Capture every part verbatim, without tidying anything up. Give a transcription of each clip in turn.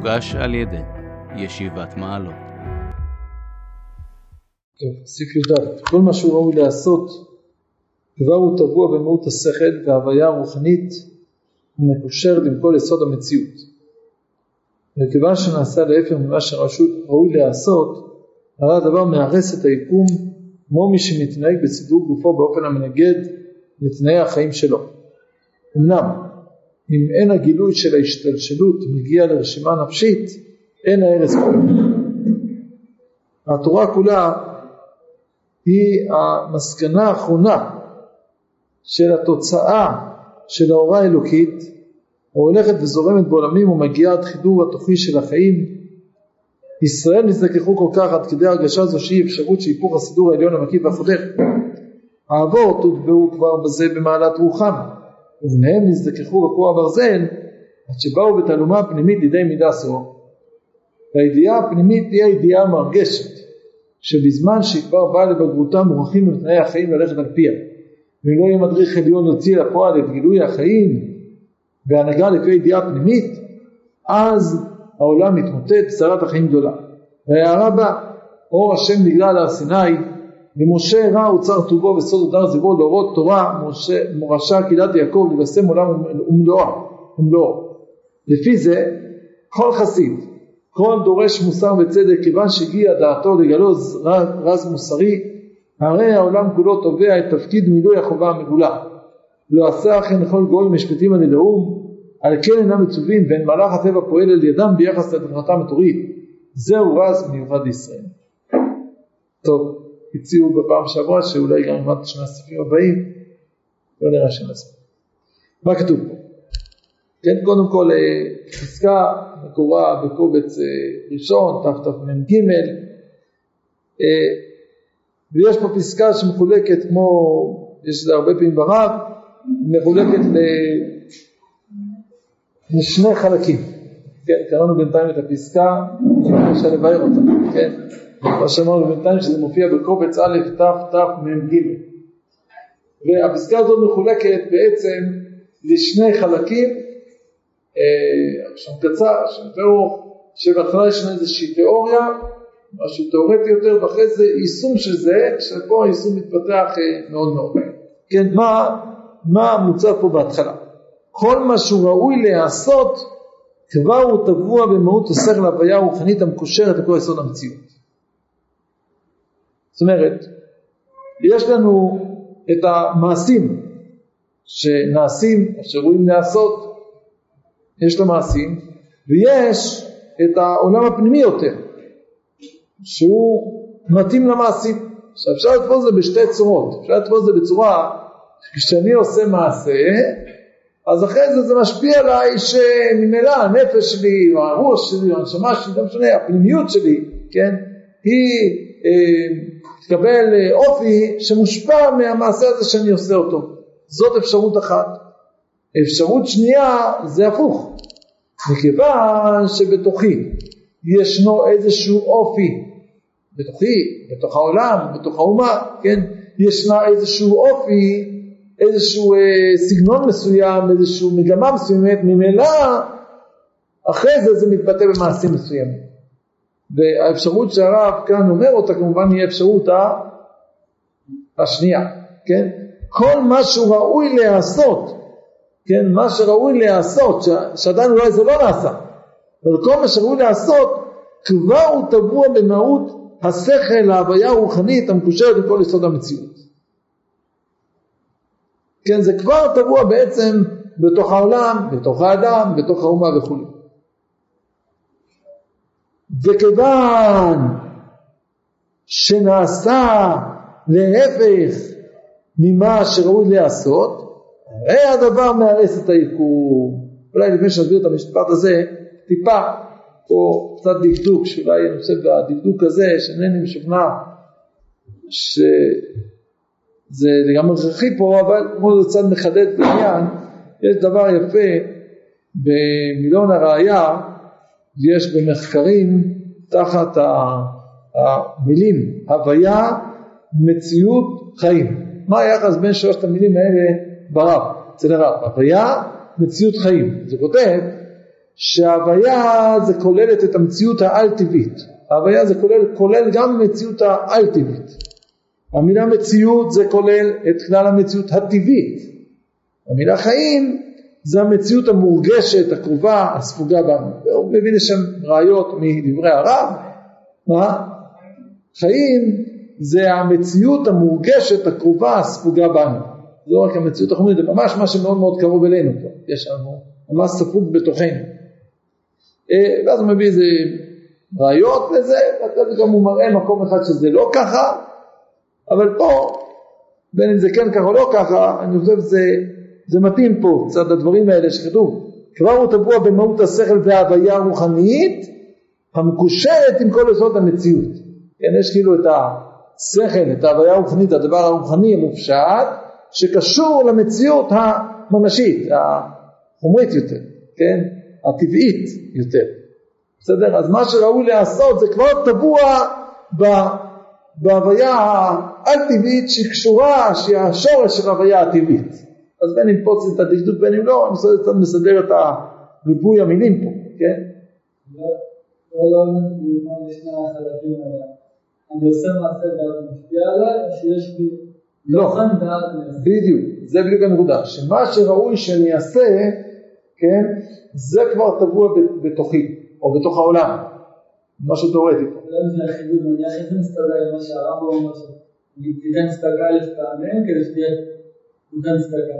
הוגש על ידי ישיבת מעלות. טוב, פסיק י"ד. כל מה שהוא ראוי לעשות כבר הוא טבוע במהות השכל וההוויה הרוחנית ומקושר עם כל יסוד המציאות. וכיוון שנעשה להפך ממה שרשות ראוי לעשות, הרי הדבר מהרס את היקום, כמו מי שמתנהג בסידור גופו באופן המנגד לתנאי החיים שלו. אמנם, אם אין הגילוי של ההשתלשלות מגיע לרשימה נפשית, אין ההרס כולה. התורה כולה היא המסקנה האחרונה של התוצאה של ההוראה האלוקית, הולכת וזורמת בעולמים ומגיעה עד חידור התוכי של החיים. ישראל נזדקחו כל כך עד כדי הרגשה זו שהיא אפשרות שהיפוך הסידור העליון המקיף והחודך. האבות הוטבעו כבר בזה במעלת רוחם, ובניהם נזדקחו בקוע ברזל עד שבאו בתעלומה הפנימית לידי מידה סור. והידיעה הפנימית היא הידיעה המרגשת, שבזמן שכבר באה לבגרותם מורחים בתנאי החיים ללכת על פיה, ולא יהיה מדריך עליון הוציא לפועל את גילוי החיים והנהגה לפי הידיעה פנימית, אז העולם מתמוטט, צרת החיים גדולה. והערה בה, אור השם נגלה על הר סיני, ומשה הראה אוצר טובו וסוד הדר זיבו לאורות תורה, מורשה קהילת יעקב לבשם עולם ומלואו. לפי זה, כל חסיד, כל דורש מוסר וצדק, כיוון שהגיע דעתו לגלוז רז מוסרי, הרי העולם כולו תובע את תפקיד מילוי החובה המגולה. לא עשה אכן לכל גול משפטים על ידעום, על כן אינם מצווים ואין מלאך הטבע פועל על ידם ביחס לתכנתם התורית. זהו רז מיוחד לישראל. טוב, הציעו בפעם שעברה שאולי גם עמד שני הספרים הבאים, לא נראה שנספר. מה כתוב פה? כן, קודם כל חזקה מקורה בקובץ ראשון, תף תף מם גימל, ויש פה פסקה שמחולקת כמו, יש לה הרבה פעמים ברב, מחולקת לשני חלקים. כן, קראנו בינתיים את הפסקה, יש לבאר אותה, כן? מה שאמרנו בינתיים שזה מופיע בקובץ א' ת' ת' מ' ג'. והפסקה הזאת מחולקת בעצם לשני חלקים, שם קצר, שם ברוך, שבהתחלה יש לנו איזושהי תיאוריה, משהו תיאורטי יותר, ואחרי זה יישום של זה, כשפה היישום מתפתח מאוד מאוד. כן, מה, מה מוצא פה בהתחלה? כל מה שהוא ראוי לעשות, כבר הוא טבוע במהות השכל להוויה הרוחנית המקושרת לכל יסוד המציאות. זאת אומרת, יש לנו את המעשים שנעשים, שראויים לעשות, יש למעשים, ויש את העולם הפנימי יותר, שהוא מתאים למעשים. אפשר לתפוס זה בשתי צורות. אפשר לתפוס זה בצורה כשאני עושה מעשה, אז אחרי זה זה משפיע עליי שממילא הנפש שלי או הראש שלי או הנשמה שלי, לא משנה, הפנימיות שלי, כן, היא תקבל אה, אופי שמושפע מהמעשה הזה שאני עושה אותו. זאת אפשרות אחת. אפשרות שנייה זה הפוך. מכיוון שבתוכי ישנו איזשהו אופי בתוכי, בתוך העולם, בתוך האומה, כן? ישנה איזשהו אופי, איזשהו אה, סגנון מסוים, איזשהו מגמה מסוימת, ממילא אחרי זה זה מתבטא במעשים מסוימים. והאפשרות שהרב כאן אומר אותה כמובן היא אפשרות השנייה, כן? כל מה שהוא ראוי לעשות, כן? מה שראוי לעשות, שעדיין אולי זה לא נעשה, אבל כל מה שראוי לעשות כבר הוא טבוע במהות השכל, ההוויה הרוחנית המקושרת עם כל יסוד המציאות. כן, זה כבר טבוע בעצם בתוך העולם, בתוך האדם, בתוך האומה וכו'. וכיוון שנעשה להפך ממה שראוי לעשות, הרי הדבר מהרס את היקום. אולי לפני שנסביר את המשפט הזה, טיפה, או קצת דקדוק, שאולי אני חושב והדקדוק הזה, שאינני משוכנע שזה גם הכרחי פה, אבל כמו זה קצת מחדד בעניין, יש דבר יפה, במילון הראייה, יש במחקרים תחת המילים, הוויה, מציאות, חיים. מה היחס בין שלושת המילים האלה ברב, אצל הרב? הוויה, מציאות, חיים. זה כותב, שההוויה זה כוללת את המציאות האל-טבעית. ההוויה זה כולל, כולל גם מציאות האל-טבעית. המילה מציאות זה כולל את כלל המציאות הטבעית. המילה חיים זה המציאות המורגשת, הקרובה, הספוגה בנו. והוא מביא לשם ראיות מדברי הרב. מה? חיים זה המציאות המורגשת, הקרובה, הספוגה בנו. זה לא רק המציאות החומרית, זה ממש מה שמאוד מאוד קרוב אלינו. יש לנו ממש ספוג בתוכנו. ואז הוא מביא איזה ראיות לזה, ואז גם הוא מראה מקום אחד שזה לא ככה, אבל פה, בין אם זה כן ככה או לא ככה, אני חושב שזה זה מתאים פה, צד הדברים האלה שכתוב. כבר הוא טבוע במהות השכל וההוויה הרוחנית, המקושרת עם כל יסוד המציאות. כן, יש כאילו את השכל, את ההוויה הרוחנית, הדבר הרוחני המופשט, שקשור למציאות הממשית, החומרית יותר, כן? הטבעית יותר. בסדר? אז מה שראוי לעשות זה כבר טבוע בהוויה האל-טבעית שקשורה, שהיא השורש של ההוויה הטבעית. אז בין אם פה זה את הדקדוק, בין אם לא, אני מסדר את הריבוי המילים פה, כן? לא, לא, לא, יש שני החלקים עליה. אני עושה מעשה ואת משפיע עליה, שיש לי לוחן ואת נעשה. בדיוק, זה בדיוק הנקודה, שמה שראוי שאני אעשה, כן? זה כבר טבוע בתוכי, או בתוך העולם. משהו תאורטי. זה החידוד, אני הכי מסתדר עם מה שהרב אומר, אני תיתן צדקה לפעמים, כדי שתהיה תיתן צדקה.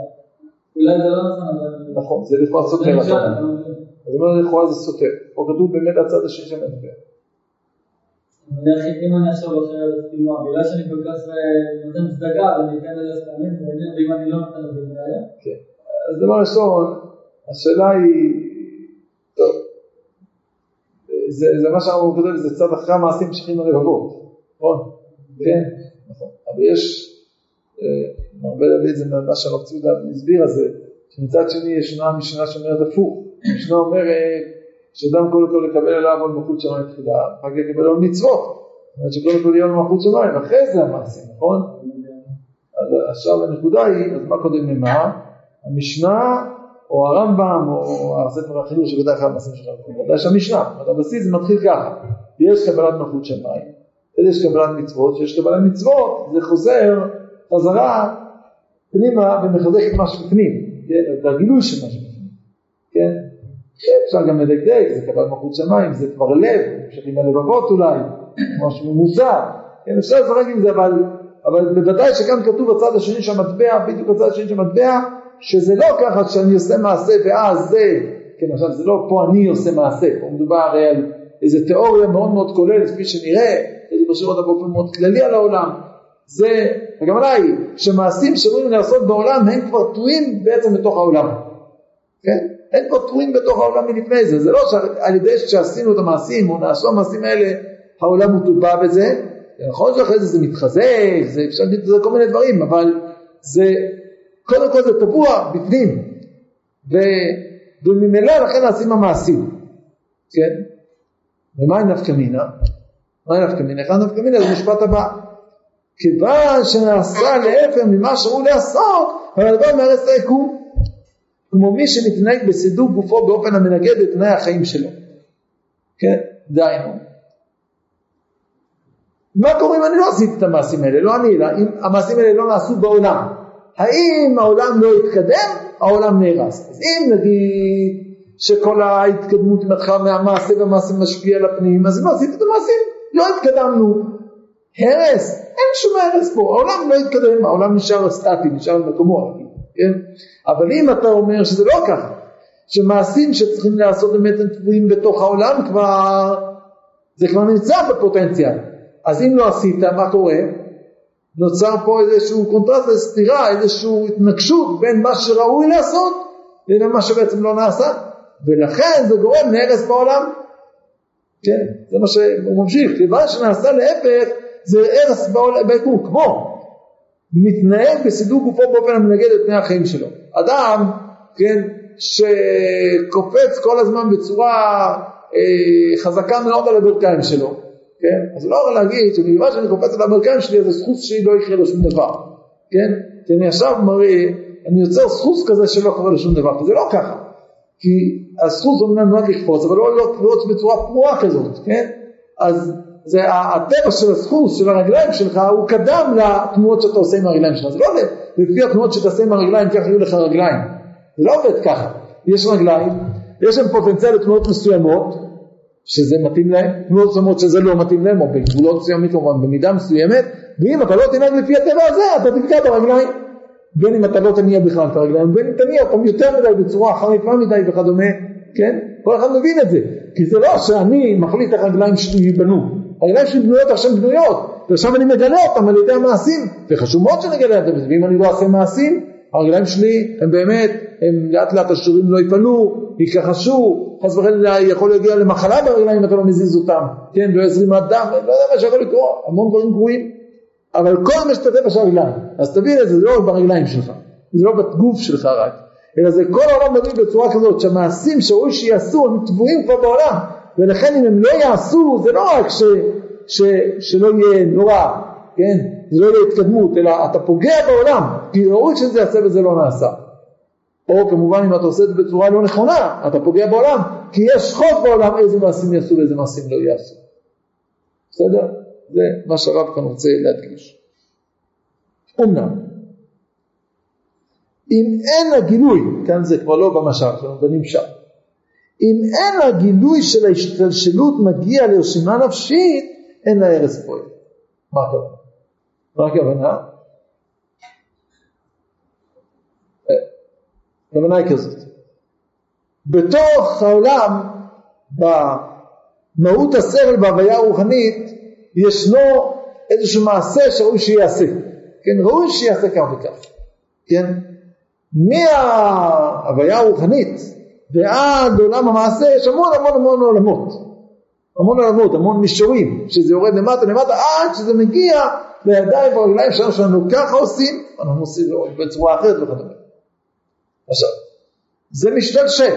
אולי זה לא נכון. נכון, זה לכאורה סותר. אני אומר לכאורה זה סותר. או כתוב באמת הצד השני שמדבר. אם אני עכשיו אחרי התפילה, המילה שאני כל כך נותן צדקה, אני אתן אלף פעמים, ואם אני לא נותן את זה, כן. אז דבר ראשון, השאלה היא, טוב, זה, זה מה שאמרו כותב, זה צד אחרי המעשים משכים הרבבות, נכון? כן, נכון. אבל יש, הרבה להביא את זה מה שהרב צבי יהודה הסביר הזה, שמצד שני ישנה משנה שאומרת הפוך. המשנה אומרת שאדם קודם כל יקבל אליו עול מלכות שמיים תחילה, אחר כך יקבל עול מצוות. זאת אומרת שקודם כל יהיה עול מלכות שמיים, אחרי זה המעשים, נכון? אז עכשיו הנקודה היא, אז מה קודם למה? המשנה, או הרמב"ם, או הספר החינוך שגודל אחר המעשים של הרמב"ם. ודאי שהמשנה, הבסיס זה מתחיל ככה. יש קבלת מלכות שמיים, יש קבלת מצוות, שיש קבלת מצוות, זה חוזר, חזרה, פנימה, ומחזק את מה שבפנים. זה הגילוי של מה שבפנים. כן? אפשר גם לדקדק, זה קבלת מלכות שמיים, זה כבר לב, אפשר עם הלבבות אולי, משהו מוזר. כן, אפשר לזרק עם זה, אבל, אבל בוודאי שכאן כתוב הצד השני שהמטבע, בדיוק הצד השני שהמטבע, שזה לא ככה שאני עושה מעשה ואז זה, כן, עכשיו זה לא פה אני עושה מעשה, פה מדובר הרי על איזו תיאוריה מאוד מאוד כוללת, כפי שנראה, איזה משאיר אותה באופן מאוד כללי על העולם, זה, וגם עליי, שמעשים שאומרים לעשות בעולם, הם כבר תלויים בעצם בתוך העולם, כן? הם כבר תלויים בתוך העולם מלפני זה, זה לא שעל ידי שעשינו את המעשים, או נעשו המעשים האלה, העולם הוא טובה בזה, נכון שאחרי זה זה מתחזק, זה אפשר להגיד את זה כל מיני דברים, אבל זה... קודם כל זה טבוע בפנים, וממילא לכן נעשים המעשים, כן? ומה היא נפקא מינה? מה היא נפקא מינה? איך נפקא מינה? זה משפט הבא. כיוון שנעשה להפך ממה שהוא לעשות, אבל הדבר מהרס היקום, כמו מי שמתנהג בסידור גופו באופן המנגד את תנאי החיים שלו. כן? דהיינו. מה קורה אם אני לא עשיתי את המעשים האלה? לא אני, אלא אם המעשים האלה לא נעשו בעולם. האם העולם לא התקדם? העולם נהרס. אז אם נגיד שכל ההתקדמות מתחילה מהמעשה והמעשה משפיע על הפנים, אז אם עשיתי את המעשים, לא התקדמנו. הרס, אין שום הרס פה. העולם לא התקדם, העולם נשאר סטטי, נשאר במקומו. כן? אבל אם אתה אומר שזה לא ככה, שמעשים שצריכים לעשות באמת תפועים בתוך העולם כבר, זה כבר נמצא בפוטנציאל. אז אם לא עשית, מה קורה? נוצר פה איזשהו קונטרסט, סתירה, איזשהו התנגשות בין מה שראוי לעשות לבין מה שבעצם לא נעשה, ולכן זה גורם להרס בעולם. כן, זה מה שהוא ממשיך, כיוון שנעשה להפך זה הרס בעולם, בעיקור, כמו מתנהג בסידור גופו באופן המנגד את תנאי החיים שלו. אדם, כן, שקופץ כל הזמן בצורה אה, חזקה מאוד על הברכיים שלו, כן? אז לא יכול להגיד שבגלל שאני קופץ על המרכיים שלי, זה סחוס שהיא לא יקרה לו שום דבר. כן? כי אני עכשיו מראה, אני יוצר סחוס כזה שלא קורה לו שום דבר, וזה לא ככה. כי הזכות זו מנועת לקפוץ, אבל לא לקפוץ בצורה פרועה כזאת, כן? אז זה הטבע של הזכות, של הרגליים שלך, הוא קדם לתנועות שאתה עושה עם הרגליים שלך. זה לא עובד, לפי התנועות שאתה עושה עם הרגליים, כך יהיו לך רגליים. זה לא עובד ככה. יש רגליים, יש להם פוטנציאל לתנועות מסוימות, שזה מתאים להם, תנועות מסוימות שזה לא מתאים להם, או בגבולות מסוימות, כמובן, במידה מסוימת, ואם אתה לא תנהג לפי הטבע הזה, אתה תפגע ברגליים. בין אם אתה לא תניע בכלל את הרגליים, בין אם תניע אותם יותר מדי בצורה חריפה מדי וכדומה, כן? כל אחד מבין את זה, כי זה לא שאני מחליט איך הרגליים שיבנו, הרגליים שבנויות עכשיו בנויות, ועכשיו אני מגלה אותם על ידי המעשים, וחשוב מאוד שנגלה אותם, ואם אני לא אעשה מעשים, הרגליים שלי הם באמת, הם לאט לאט השירים לא יפעלו, יכחשו, חס וחלילה יכול להגיע למחלה ברגליים אם אתה לא מזיז אותם, כן? לא יזרים הדם, לא יודע מה שיכול לקרוא, המון דברים גרועים, אבל כל מה שתדע ברגליים, אז תבין את זה, זה לא ברגליים שלך, זה לא בגוף שלך רק, אלא זה כל העולם מביא בצורה כזאת, שהמעשים שראוי שיעשו, הם טבועים כבר בעולם, ולכן אם הם לא יעשו, זה לא רק ש, ש, שלא יהיה נורא, כן? זה לא יהיה התקדמות, אלא אתה פוגע בעולם, כי ראוי שזה יעשה וזה לא נעשה. או כמובן אם אתה עושה את זה בצורה לא נכונה, אתה פוגע בעולם, כי יש חוק בעולם איזה מעשים יעשו ואיזה מעשים לא יעשו. בסדר? זה מה שהרב כאן רוצה להדגיש. אומנם, אם אין הגילוי, כאן זה כבר לא במשל, שלנו בנים שם, אם אין הגילוי של ההשתלשלות מגיע לרשימה נפשית, אין לה הרס פועל. מה הכוונה? מה הכוונה? הכוונה היא כזאת. בתוך העולם, במהות הסבל בהוויה הרוחנית, ישנו איזשהו מעשה שראוי שיעשה, כן, ראוי שיעשה כך וכך, כן, מההוויה הרוחנית ועד עולם המעשה יש המון המון המון עולמות, המון עולמות, המון מישורים, שזה יורד למטה למטה, עד שזה מגיע לידיים והרגליים שלנו, שאנחנו ככה עושים, אנחנו עושים בצורה אחרת וכדומה. עכשיו, זה משתלשל,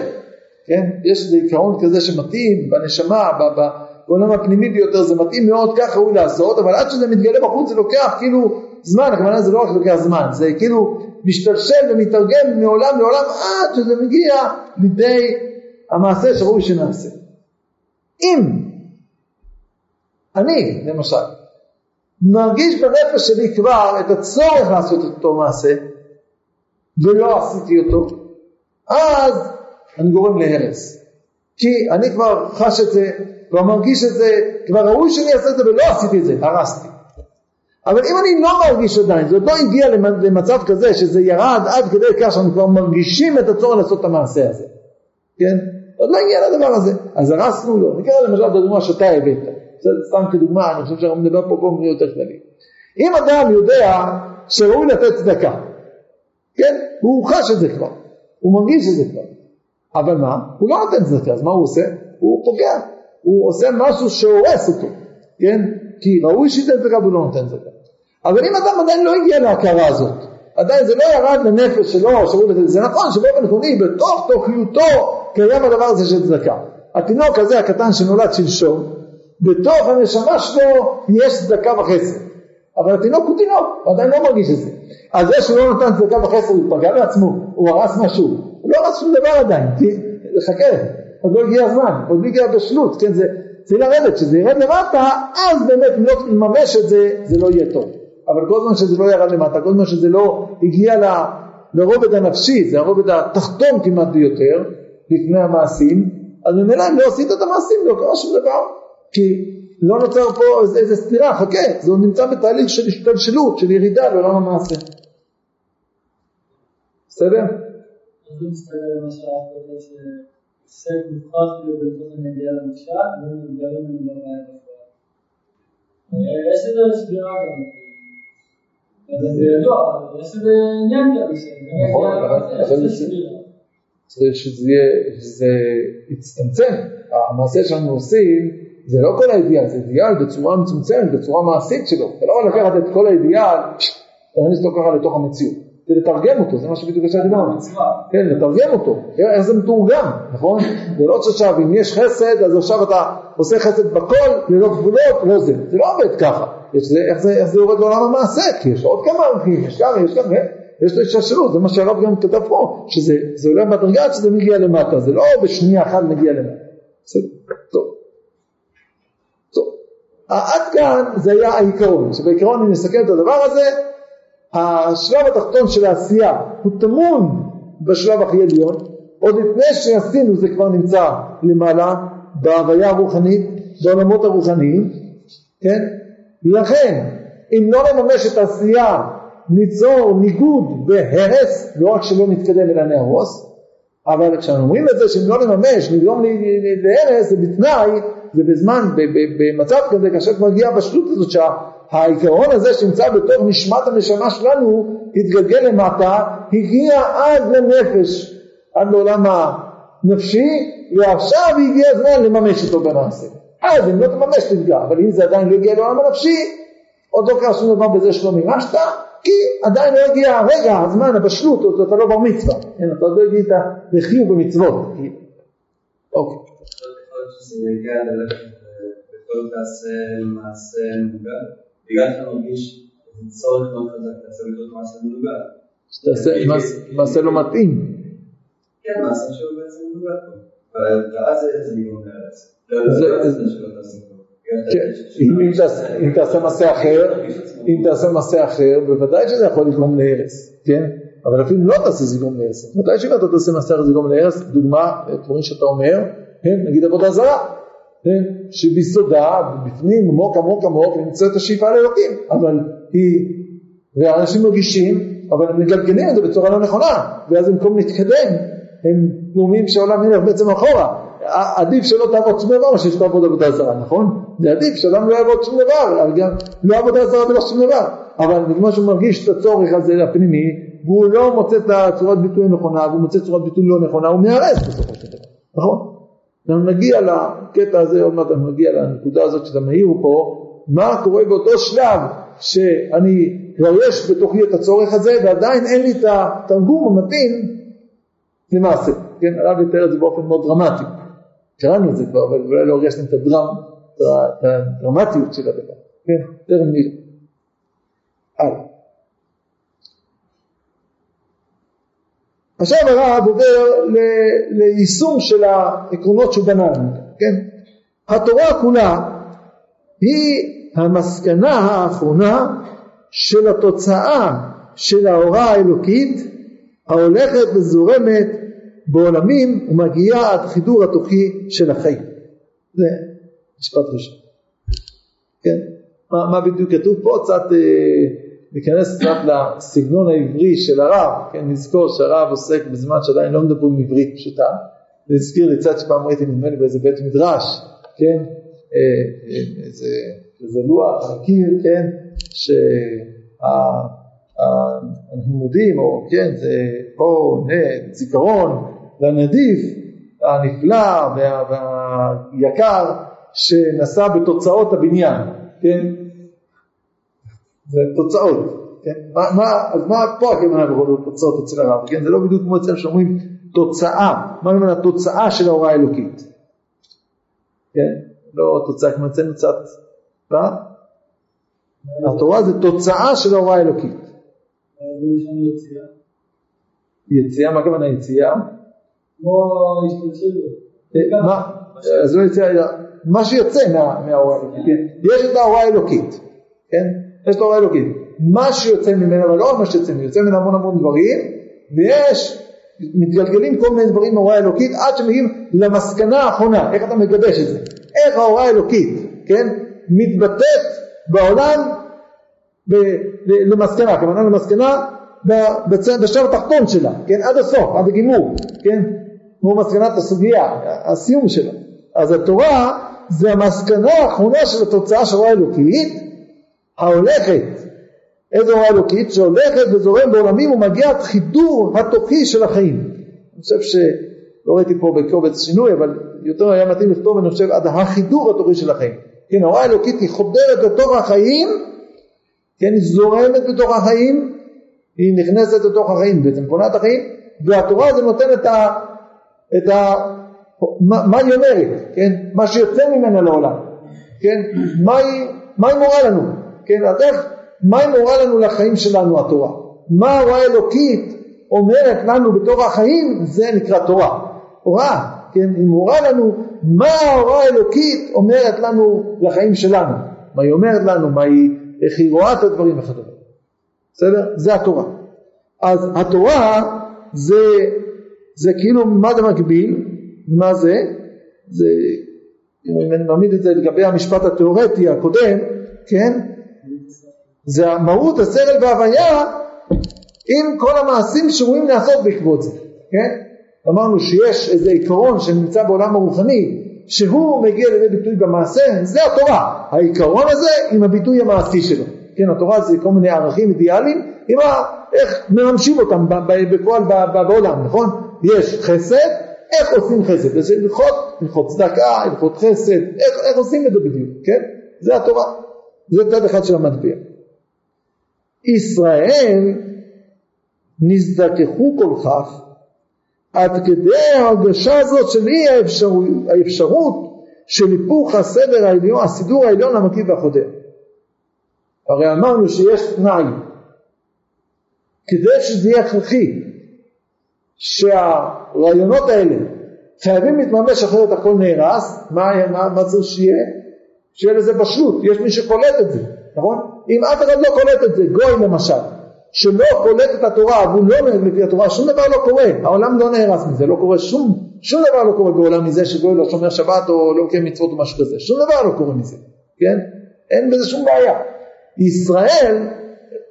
כן, יש עיקרון כזה שמתאים בנשמה, בבא, בעולם הפנימי ביותר, זה מתאים מאוד, כך ראוי לעשות, אבל עד שזה מתגלה בחוץ, זה לוקח כאילו זמן, הכוונה זה לא רק לוקח זמן, זה כאילו משתלשל ומתרגם מעולם לעולם, עד שזה מגיע לידי המעשה שראוי שנעשה. אם אני, למשל, מרגיש בנפש שלי כבר את הצורך לעשות את אותו מעשה, ולא עשיתי אותו, אז אני גורם להרס. כי אני כבר חש את זה, כבר מרגיש את זה, כבר ראוי שאני אעשה את זה ולא עשיתי את זה, הרסתי. אבל אם אני לא מרגיש עדיין, זה עוד לא הגיע למצב כזה שזה ירד עד כדי כך שאנחנו כבר מרגישים את הצורך לעשות את המעשה הזה, כן? עוד לא הגיע לדבר הזה, אז הרסנו לו. נקרא למשל בדוגמה שאתה הבאת, זה סתם כדוגמה, אני חושב שאנחנו מדבר פה פה מי יותר כללי. אם אדם יודע שראוי לתת צדקה, כן? הוא חש את זה כבר, הוא מרגיש את זה כבר, אבל מה? הוא לא נותן צדקה, אז מה הוא עושה? הוא פוגע. הוא עושה משהו שהורס אותו, כן? כי ראוי שיתן זקה והוא לא נותן זקה. אבל אם אדם עדיין לא הגיע להכרה הזאת, עדיין זה לא ירד לנפש שלו, שרוב, זה נכון שבאופן עקרוני, בתוך תוכיותו, קיים הדבר הזה של זקה. התינוק הזה הקטן שנולד שלשום, בתוך הנשמה שלו יש זקה וחסר. אבל התינוק הוא תינוק, הוא עדיין לא מרגיש את זה. אז זה שהוא לא נותן זקה וחסר, הוא פגע בעצמו, הוא הרס משהו. הוא לא הרס שום דבר עדיין, כי זה חכה. עוד לא הגיע הזמן, עוד לא הגיע בשלות, כן, זה, זה לרדת, שזה ירד למטה, אז באמת אם לא ממש את זה, זה לא יהיה טוב. אבל כל זמן שזה לא ירד למטה, כל זמן שזה לא הגיע ל, לרובד הנפשי, זה הרובד התחתום כמעט ביותר, לפני המעשים, אז ממילא אם לא עשית את המעשים, לא קרה שום דבר, כי לא נוצר פה איזה, איזה סתירה, חכה, זה עוד נמצא בתהליך של השתלשלות, של ירידה לעולם המעשה. בסדר? אני מסתכל למשל, כדי ש... זה מוכרח לבטוח הנגיעה למשל, ומתגרים עם הבעיה בפועל. יש את הסבירה גם. זה ידוע, אבל יש את עניין גם. נכון, אבל צריך שזה יצטמצם. המעשה שאנחנו עושים, זה לא כל האידיאל, זה אידיאל בצורה מצומצמת, בצורה מעשית שלו. אתה לא לקחת את כל האידיאל, להכניס אותו ככה לתוך המציאות. זה לתרגם אותו, זה מה שבדיוק השעה דיברנו. כן, לתרגם אותו, איך זה מתורגם, נכון? זה לא ששב, אם יש חסד, אז עכשיו אתה עושה חסד בכל, ללא גבולות, לא זה. זה לא עובד ככה. איך זה יורד לעולם המעשה? כי יש עוד כמה ערכים, יש כמה, יש כמה, יש לו השתשרות, זה מה שהרב גם כתב פה, שזה עולה בדרגה שזה מגיע למטה, זה לא בשנייה אחת מגיע למטה. טוב. טוב. עד כאן זה היה העיקרון, שבעיקרון אני מסכם את הדבר הזה, השלב התחתון של העשייה הוא תמון בשלב הכי עליון, עוד לפני שעשינו זה כבר נמצא למעלה, בהוויה הרוחנית, בעולמות הרוחניים, כן? לכן, אם לא נממש את העשייה, ניצור ניגוד בהרס, לא רק שלא נתקדם אלא נהרוס, אבל כשאנו אומרים את זה שאם לא נממש, נגרום להרס, זה בתנאי, זה בזמן, במצב כזה, כאשר מגיע בשלות הזאת, שהעיקרון הזה שנמצא בתוך נשמת הנשמה שלנו, התגלגל למטה, הגיע עד לנפש, עד לעולם הנפשי, ועכשיו הגיע הזמן לממש אותו בנעשה. אז אם לא תממש תפגע, אבל אם זה עדיין לא הגיע לעולם הנפשי, עוד לא קרה שום דבר בזה שלא ממשת, כי עדיין לא הגיע הרגע, הזמן, הבשלות, אתה לא בר מצווה, אתה לא הגיע את החיוב במצוות. אוקיי. זה הגיע ללכת בכל תעשה מעשה מוגע, בגלל שאתה מרגיש צורך לא חזק, תעשה בגלל מעשה מוגע. שתעשה מעשה לא מתאים. כן, מעשה שהוא בעצם מוגע. ואז זה יגרום לארץ. זה שלא תעשה מוגע. אם תעשה מעשה אחר, אם תעשה מעשה אחר, בוודאי שזה יכול לגרום להרס, כן? אבל אפילו לא תעשה זה גרום להרס. מתי שאתה תעשה מעשה אחר זה גרום להרס, דוגמה, דברים שאתה אומר, נגיד עבודה זרה, שביסודה, בפנים, עמוק עמוק עמוק, נמצאת השאיפה לאלוקים, אבל היא, והאנשים מרגישים, אבל הם מגלגלים את זה בצורה לא נכונה, ואז במקום להתקדם, הם נורמים שהעולם הנה בעצם אחורה. עדיף שלא תעבוד שום דבר, שיש תעבוד עבודה זרה, נכון? זה עדיף, שאדם לא יעבוד שום דבר, לא עבודה זרה ולא שום דבר, אבל בגלל שהוא מרגיש את הצורך הזה הפנימי, והוא לא מוצא את הצורת ביטוי נכונה, והוא מוצא את צורת ביטוי לא נכונה, הוא מהרס בסופו של דבר, נכון? אנחנו נגיע לקטע הזה, עוד מעט אנחנו נגיע לנקודה הזאת שאתה מהיר פה, מה קורה באותו שלב שאני יש בתוכי את הצורך הזה, ועדיין אין לי את התרגום המתאים למעשה, כן? עליו יותר את זה באופן מאוד דרמטי. קראנו את זה כבר, אבל אולי לא הרגשתם את הדרמה, את הדרמטיות של הדבר. כן, יותר מילה. הלאה. עכשיו הרב עובר ל- ליישום של העקרונות שבננו, כן? התורה כולה היא המסקנה האחרונה של התוצאה של ההוראה האלוקית, ההולכת וזורמת בעולמים ומגיעה עד חידור התוכי של החיים. זה משפט ראשון. כן? מה, מה בדיוק כתוב פה? קצת אה, להיכנס קצת לסגנון העברי של הרב. כן? נזכור שהרב עוסק בזמן שעדיין לא מדברים עברית פשוטה. נזכיר לי קצת שפעם ראיתי נדמה לי באיזה בית מדרש. כן? אה, אה, איזה, איזה לוח, חקיר, כן? שה... הלימודים, או כן, זה פה זיכרון לנדיף הנפלא והיקר שנשא בתוצאות הבניין, כן? זה תוצאות, כן? מה, מה, אז מה פה הכוונה ברוב תוצאות אצל הרב, כן? זה לא בדיוק כמו אצל שאומרים תוצאה, מה אומרים התוצאה של ההוראה האלוקית, כן? לא תוצאה כמו אצלנו קצת, מה? התורה זה תוצאה של ההוראה האלוקית. יציאה, מה כמובן היציאה? מה שיוצא מההוראה האלוקית, יש את ההוראה האלוקית, יש את ההוראה האלוקית, מה שיוצא ממנה, אבל לא מה שיוצא ממנה, יוצא ממנה המון המון דברים, ויש, מתגלגלים כל מיני דברים מההוראה האלוקית, עד שמגיעים למסקנה האחרונה, איך אתה מגבש את זה, איך ההוראה האלוקית מתבטאת בעולם למסקנה, כמובן למסקנה בשלב התחתון שלה, כן? עד הסוף, עד הגימור, כן? כמו מסקנת הסוגיה, הסיום שלה. אז התורה זה המסקנה האחרונה של התוצאה של ההוראה האלוקית, ההולכת, איזו הוראה אלוקית שהולכת וזורם בעולמים ומגיעה את חידור התוכי של החיים. אני חושב שלא ראיתי פה בקובץ שינוי, אבל יותר היה מתאים לכתוב, אני חושב, עד החידור התוכי של החיים. כן, ההוראה האלוקית היא חודרת לתוך החיים, כן, היא זורמת לתוך החיים, היא נכנסת לתוך החיים, בעצם פונה את החיים, והתורה זה נותן את ה... את ה מה, מה היא אומרת, כן, מה שיוצא ממנה לעולם, כן, מה היא, מה היא מורה לנו, כן, אז איך, מה היא מורה לנו לחיים שלנו התורה, מה ההוראה האלוקית אומרת לנו בתור החיים, זה נקרא תורה. הוראה, כן, היא מורה לנו מה ההוראה האלוקית אומרת לנו לחיים שלנו, מה היא אומרת לנו, מה היא, איך היא רואה את הדברים וכדומה. בסדר? זה התורה. אז התורה זה, זה כאילו מה זה מקביל, מה זה? זה, אם אני מעמיד את זה לגבי המשפט התיאורטי הקודם, כן? זה המהות, הסרל וההוויה, עם כל המעשים שאמורים לעשות בעקבות זה, כן? אמרנו שיש איזה עיקרון שנמצא בעולם הרוחני, שהוא מגיע לידי ביטוי במעשה, זה התורה. העיקרון הזה עם הביטוי המעשי שלו. כן, התורה זה כל מיני ערכים אידיאליים, עם ה... איך מממשים אותם בפועל בעולם, נכון? יש חסד, איך עושים חסד? יש הלכות, הלכות צדקה, הלכות חסד, איך, איך עושים את זה בדיוק, כן? זה התורה. זה צד אחד של המטבע. ישראל נזדקחו כל כך, עד כדי ההרגשה הזאת של אי האפשרות, האפשרות של היפוך הסדר העליון, הסידור העליון המקיף והחודר. הרי אמרנו שיש תנאי, כדי שזה יהיה הכרחי, שהרעיונות האלה חייבים להתממש אחרת הכל נהרס, מה, מה, מה צריך שיהיה? שיהיה לזה בשלות, יש מי שקולט את זה, נכון? אם אף אחד לא קולט את זה, גוי למשל, שלא קולט את התורה, והוא לא נהג לפי התורה, שום דבר לא קורה, העולם לא נהרס מזה, לא קורה שום, שום דבר לא קורה בעולם מזה, שגוי לא שומר שבת או לא קיים מצוות או משהו כזה, שום דבר לא קורה מזה, כן? אין בזה שום בעיה. ישראל,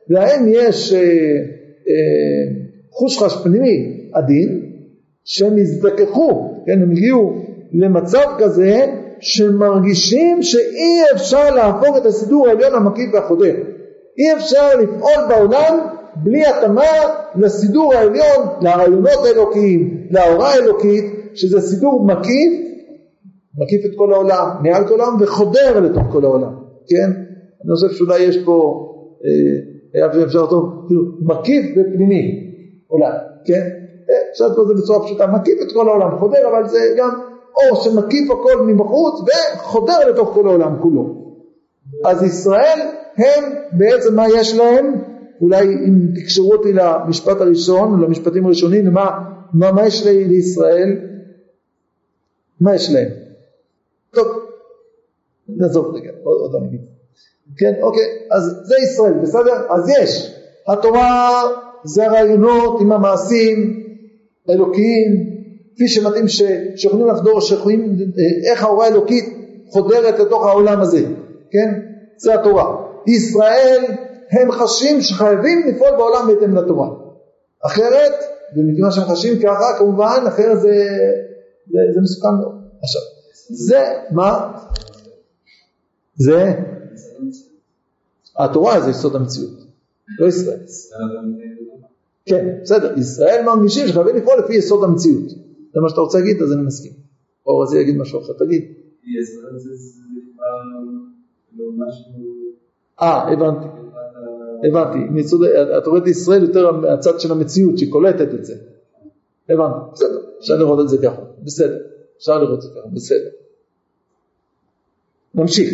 להם יש אה, אה, חוש חש פנימי עדין, שהם הזדקחו, כן? הם הגיעו למצב כזה, שמרגישים שאי אפשר להפוך את הסידור העליון המקיף והחודר. אי אפשר לפעול בעולם בלי התאמה לסידור העליון, לרעיונות האלוקיים, להוראה האלוקית, שזה סידור מקיף, מקיף את כל העולם, מעל כל העולם וחודר לתוך כל העולם, כן? אני חושב שאולי יש פה, אה, היה אפשר טוב, כאילו, מקיף בפנימי עולם, כן? אפשר לתת זה בצורה פשוטה, מקיף את כל העולם, חודר, אבל זה גם אור שמקיף הכל מבחוץ וחודר לתוך כל העולם כולו. אז ישראל הם בעצם מה יש להם, אולי אם תקשרו אותי למשפט הראשון, למשפטים הראשונים, מה, מה, מה יש לי לישראל? מה יש להם? טוב, נעזוב רגע, עוד, עוד אני אגיד. כן, אוקיי, אז זה ישראל, בסדר? אז יש, התורה זה הרעיונות עם המעשים, אלוקיים, כפי שמתאים ש, שיכולים לחדור, שיכולים, איך ההוראה האלוקית חודרת לתוך העולם הזה, כן? זה התורה. ישראל הם חשים שחייבים לפעול בעולם בהתאם לתורה. אחרת, ומכיוון שהם חשים ככה, כמובן, אחרת זה, זה, זה מסוכן מאוד. עכשיו, זה מה? זה? התורה זה יסוד המציאות. לא ישראל. כן, בסדר. ישראל מרגישים שחייבים לפעול לפי יסוד המציאות. זה מה שאתה רוצה להגיד, אז אני מסכים. או רציתי להגיד משהו אחר, תגיד. ישראל זה לא משהו... אה, הבנתי, הבנתי, אתה רואה את ישראל יותר מהצד של המציאות שקולטת את זה, הבנתי, בסדר, אפשר לראות את זה ככה, בסדר, אפשר לראות את זה ככה, בסדר. נמשיך,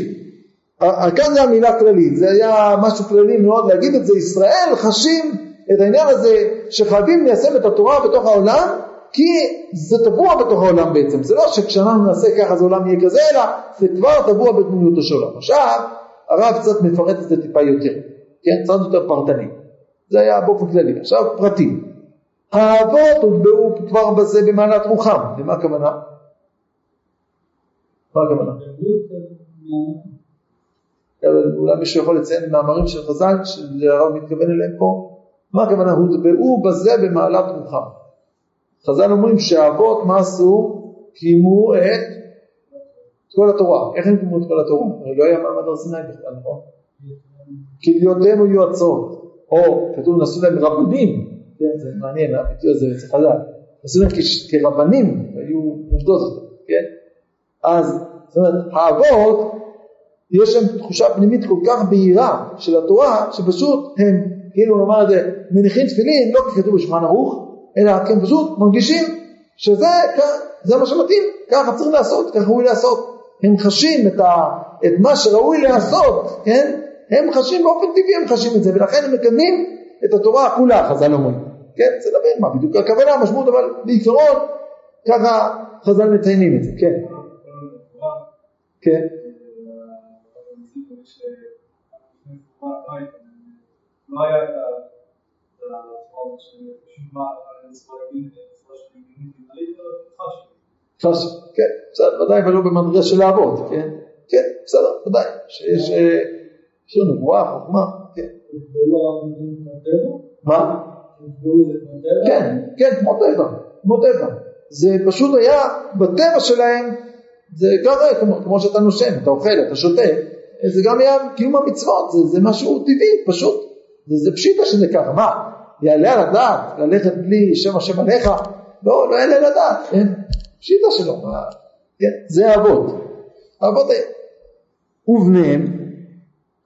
כאן זה המילה כללית, זה היה משהו כללי מאוד להגיד את זה, ישראל חשים את העניין הזה שחייבים ליישם את התורה בתוך העולם, כי זה טבוע בתוך העולם בעצם, זה לא שכשאנחנו נעשה ככה זה עולם יהיה כזה, אלא זה כבר טבוע בדמויותו של העולם. עכשיו, הרב קצת מפרט את זה טיפה יותר, כן? קצת יותר פרטני. זה היה באופן כללי. עכשיו פרטי. האבות הוטבעו כבר בזה במעלת רוחם. למה הכוונה? מה הכוונה? אולי מישהו יכול לציין מאמרים של חז"ל, שהרב מתכוון אליהם פה. מה הכוונה? הוטבעו בזה במעלת רוחם. חז"ל אומרים שהאבות מה עשו? קיימו את כל התורה. איך הם קיימו את כל התורה? לא היה מעמד הר סיני בכלל, נכון? כליותינו יועצות, או כתוב נעשו להם רבנים, זה מעניין, הביטוי הזה צריך לדעת, נעשו להם כרבנים, היו עובדות אותם, כן? אז, זאת אומרת, האבות, יש להם תחושה פנימית כל כך בהירה של התורה, שפשוט הם, כאילו נאמר את זה, מניחים תפילין, לא ככתוב בשולחן ערוך, אלא הם פשוט מרגישים שזה מה שמתאים, ככה צריך לעשות, ככה הוא לעשות. הם חשים את, ה, את מה שראוי לעשות, כן? הם חשים באופן טבעי, הם חשים את זה, ולכן הם מקדמים את התורה כולה חז"ל אומרים. כן, זה נבין מה בדיוק הכוונה, המשמעות, אבל בעיקרון ככה חז"ל מציינים את זה. כן. כן. לא היה את התורה ששומע על הספרים, כן, בסדר, ודאי, ולא במדרגה של לעבוד, כן, כן, בסדר, ודאי, שיש שום נבואה, חוכמה, כן. מה? כן, כן, כמו טבע, כמו טבע. זה פשוט היה, בטבע שלהם, זה ככה, כמו שאתה נושם, אתה אוכל, אתה שותה, זה גם היה קיום המצוות, זה משהו טבעי, פשוט. זה פשיטה שזה ככה, מה? יעלה על הדעת, ללכת בלי שם השם עליך, לא, לא יעלה על הדעת, כן. שיטה שלו, זה האבות, האבות ובניהם,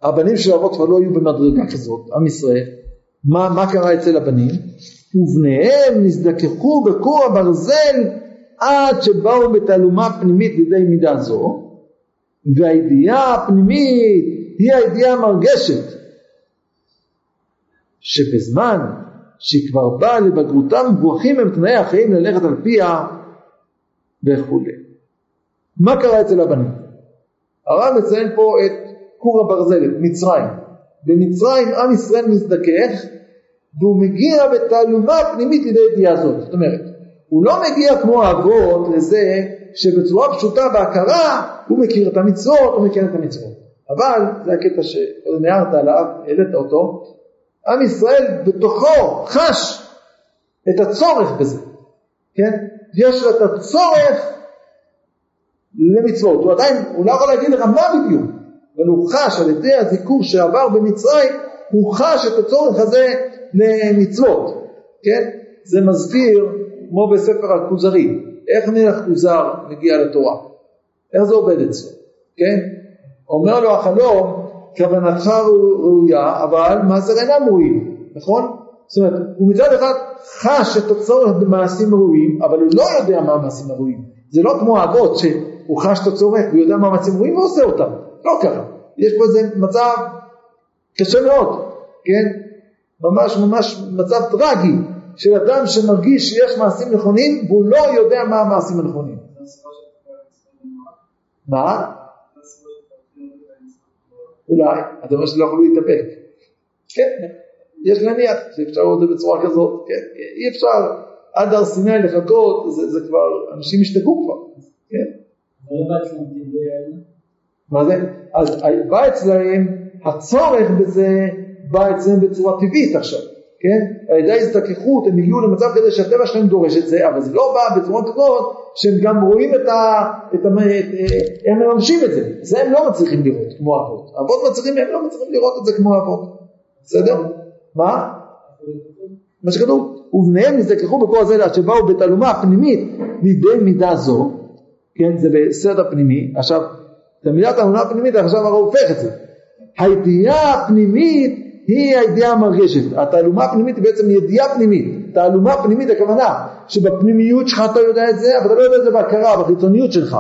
הבנים של האבות כבר לא היו במדרגה כזאת, עם ישראל, מה, מה קרה אצל הבנים? ובניהם נזדקקו בקור הברזל עד שבאו בתעלומה פנימית לידי מידה זו, והידיעה הפנימית היא הידיעה המרגשת, שבזמן שכבר באה לבגרותם מבורכים הם תנאי החיים ללכת על פיה, וכולי. מה קרה אצל הבנים? הרב מציין פה את כור הברזל, את מצרים. במצרים עם ישראל מזדכך, והוא מגיע בתעלומה פנימית לידי הידיעה הזאת. זאת אומרת, הוא לא מגיע כמו האבות לזה שבצורה פשוטה בהכרה הוא מכיר את המצוות, הוא מכיר את המצוות. אבל, זה הקטע שנערת עליו, העלית אותו, עם ישראל בתוכו חש את הצורך בזה. כן? יש לו את הצורך למצוות, הוא עדיין, הוא לא יכול להגיד לך מה בדיוק, אבל הוא חש על ידי הזיכור שעבר במצרים, הוא חש את הצורך הזה למצוות, כן? זה מזכיר, כמו בספר הכוזרי, איך מלך כוזר מגיע לתורה, איך זה עובד אצלו, כן? אומר לו החלום, כוונתך ראויה, אבל מעשר אינם ראויים, נכון? זאת אומרת, הוא מצד אחד חש את הצורך במעשים ראויים, אבל הוא לא יודע מה המעשים הראויים. זה לא כמו האבות שהוא חש את הצורך, הוא יודע מה המעשים ראויים ועושה אותם. לא ככה. יש פה איזה מצב קשה מאוד, כן? ממש ממש מצב טרגי של אדם שמרגיש שיש מעשים נכונים, והוא לא יודע מה המעשים הנכונים. מה? אולי, הדבר שלא יכולו להתאפק. כן, יש להניח שאפשר לראות את זה בצורה כזאת, כן? אי אפשר עד הר סיני לחכות, זה, זה כבר, אנשים השתגעו כבר, כן? מה זה? אז בא אצלהם, הצורך בזה בא אצלהם בצורה טבעית עכשיו, כן? על ידי ההזדככות הם הגיעו למצב כזה שהטבע שלהם דורש את זה, אבל זה לא בא בצורה כזאת שהם גם רואים את ה... את ה... הם מממשים את זה, זה הם לא מצליחים לראות כמו האבות, האבות מצליחים, הם לא מצליחים לראות את זה כמו האבות, בסדר? מה? מה שכתוב, ובניהם נזדקחו בכל הזה עד שבאו בתעלומה הפנימית לידי מידה זו, כן, זה בסרט הפנימי, עכשיו, את המילה תעלומה הפנימית, עכשיו הרי הופך את זה, הידיעה הפנימית היא הידיעה המרגשת, התעלומה הפנימית היא בעצם ידיעה פנימית, תעלומה פנימית הכוונה, שבפנימיות שלך אתה יודע את זה, אבל אתה לא יודע את זה בהכרה, בחיצוניות שלך,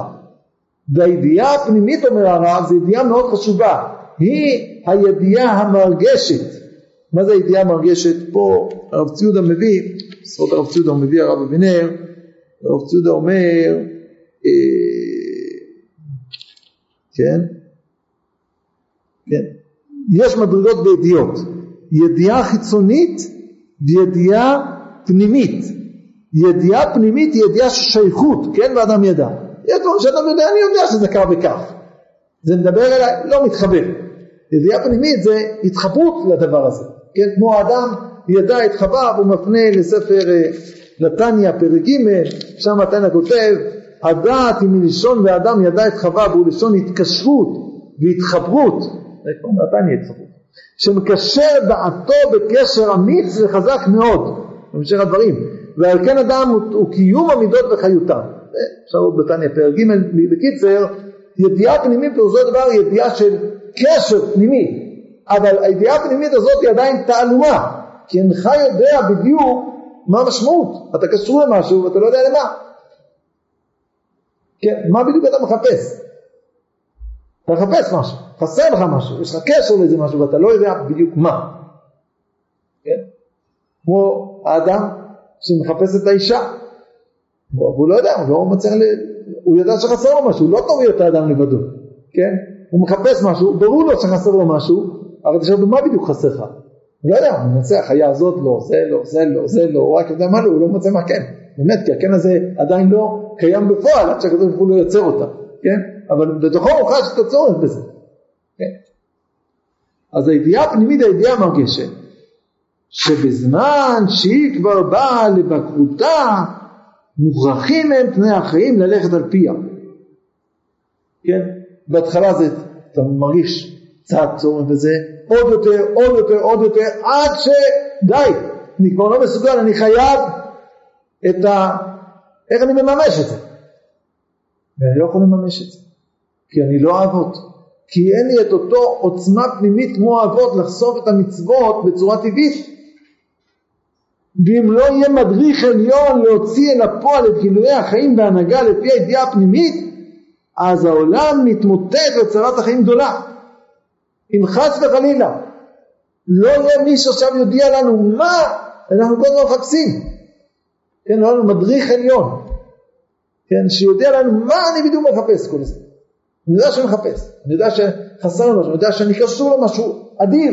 והידיעה הפנימית אומר הרב, זו ידיעה מאוד חשובה, היא הידיעה המרגשת, מה זה הידיעה המרגשת? פה הרב ציודה מביא, בספרות הרב ציודה הוא מביא הרב אבינר, הרב ציודה אומר, כן, כן, יש מדרגות בידיעות, ידיעה חיצונית וידיעה פנימית, ידיעה פנימית היא ידיעה ששייכות, כן, ואדם ידע, יש דברים שאדם יודע, אני יודע שזה קרה בכך, זה מדבר אליי, לא מתחבר, ידיעה פנימית זה התחברות לדבר הזה, כן, כמו האדם ידע התחבב, הוא מפנה לספר נתניה פרק ג', שם נתניה כותב, הדעת היא מלשון ואדם ידע התחבב, הוא לשון התקשרות והתחברות, נתניה התחברות, שמקשר דעתו בקשר אמיץ וחזק מאוד, במשך הדברים, ועל כן אדם הוא, הוא קיום המידות וחיותם, עכשיו נתניה פרק ג', בקיצר, ידיעה פנימית פירושו דבר ידיעה של קשר פנימי, אבל הידיעה הפנימית הזאת היא עדיין תעלומה, כי אינך יודע בדיוק מה המשמעות, אתה קשור למשהו ואתה לא יודע למה, כן, מה בדיוק אתה מחפש? אתה מחפש משהו, חסר לך משהו, יש לך קשר לזה משהו ואתה לא יודע בדיוק מה, כן? כמו האדם שמחפש את האישה, והוא לא יודע, הוא לא מצליח, הוא יודע שחסר לו משהו, לא טוב להיות האדם לבדו, כן? הוא מחפש משהו, ברור לו שחסר לו משהו, אבל אתה שואל, מה בדיוק חסר לך? הוא לא יודע, הוא מנסה, החיה הזאת לא, זה לא, זה לא, זה לא, הוא רק יודע מה לא, הוא לא מצא מה כן. באמת, כי הכן הזה עדיין לא קיים בפועל, עד שהקדוש ברוך הוא לא יוצר אותה, כן? אבל בתוכו הוא חש את הצורך בזה, כן? אז הידיעה הפנימית, הידיעה מרגשת, שבזמן שהיא כבר באה לבקרותה, מוכרחים הם פני החיים ללכת על פיה, כן? בהתחלה זה, אתה מרגיש צעד צורך בזה, עוד יותר, עוד יותר, עוד יותר, עד שדי, אני כבר לא מסוגל, אני חייב את ה... איך אני מממש את זה? ואני לא יכול לממש את זה, כי אני לא אבות, כי אין לי את אותו עוצמה פנימית כמו אבות, לחשוף את המצוות בצורה טבעית. ואם לא יהיה מדריך עליון להוציא אל הפועל את גילויי החיים בהנהגה לפי הידיעה הפנימית, אז העולם מתמוטט לצרת החיים גדולה. אם חס וחלילה לא יהיה מישהו שם יודיע לנו מה אנחנו כל הזמן חפשים, כן, לנו מדריך עליון, כן, שיודע לנו מה אני בדיוק מחפש כל הזמן. אני יודע שמחפש, אני יודע שחסר לנו משהו, אני יודע שאני קשור למשהו אדיר.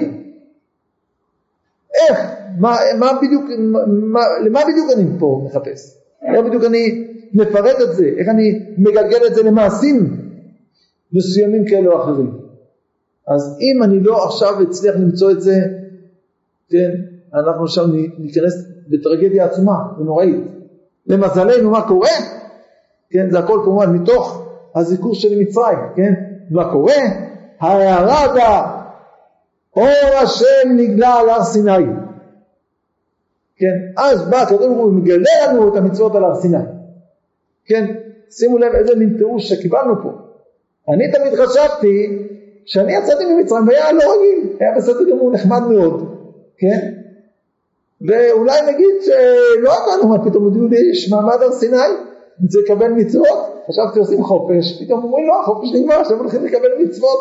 איך? מה, מה בדיוק, מה, למה בדיוק אני פה מחפש? איך בדיוק אני מפרט את זה? איך אני מגלגל את זה למעשים מסוימים כאלה או אחרים? אז אם אני לא עכשיו אצליח למצוא את זה, כן, אנחנו עכשיו ניכנס בטרגדיה עצומה ונוראית. למזלנו מה קורה? כן, זה הכל כמובן מתוך הזיכור של מצרים, כן? מה קורה? הירדה אור השם נגלה על הר סיני. כן, אז בא הקדוש ברוך הוא מגלה לנו את המצוות על הר סיני. כן, שימו לב איזה מין תיאוש שקיבלנו פה. אני תמיד חשבתי שאני יצאתי ממצרים, והיה לא רגיל, היה בסדר גמור, נחמד מאוד, כן? ואולי נגיד שלא הבנו מה פתאום הודיעו לי, יש מעמד הר סיני, זה לקבל מצוות, חשבתי עושים חופש, פתאום אומרים לא, חופש נגמר, שאתם הולכים לקבל מצוות,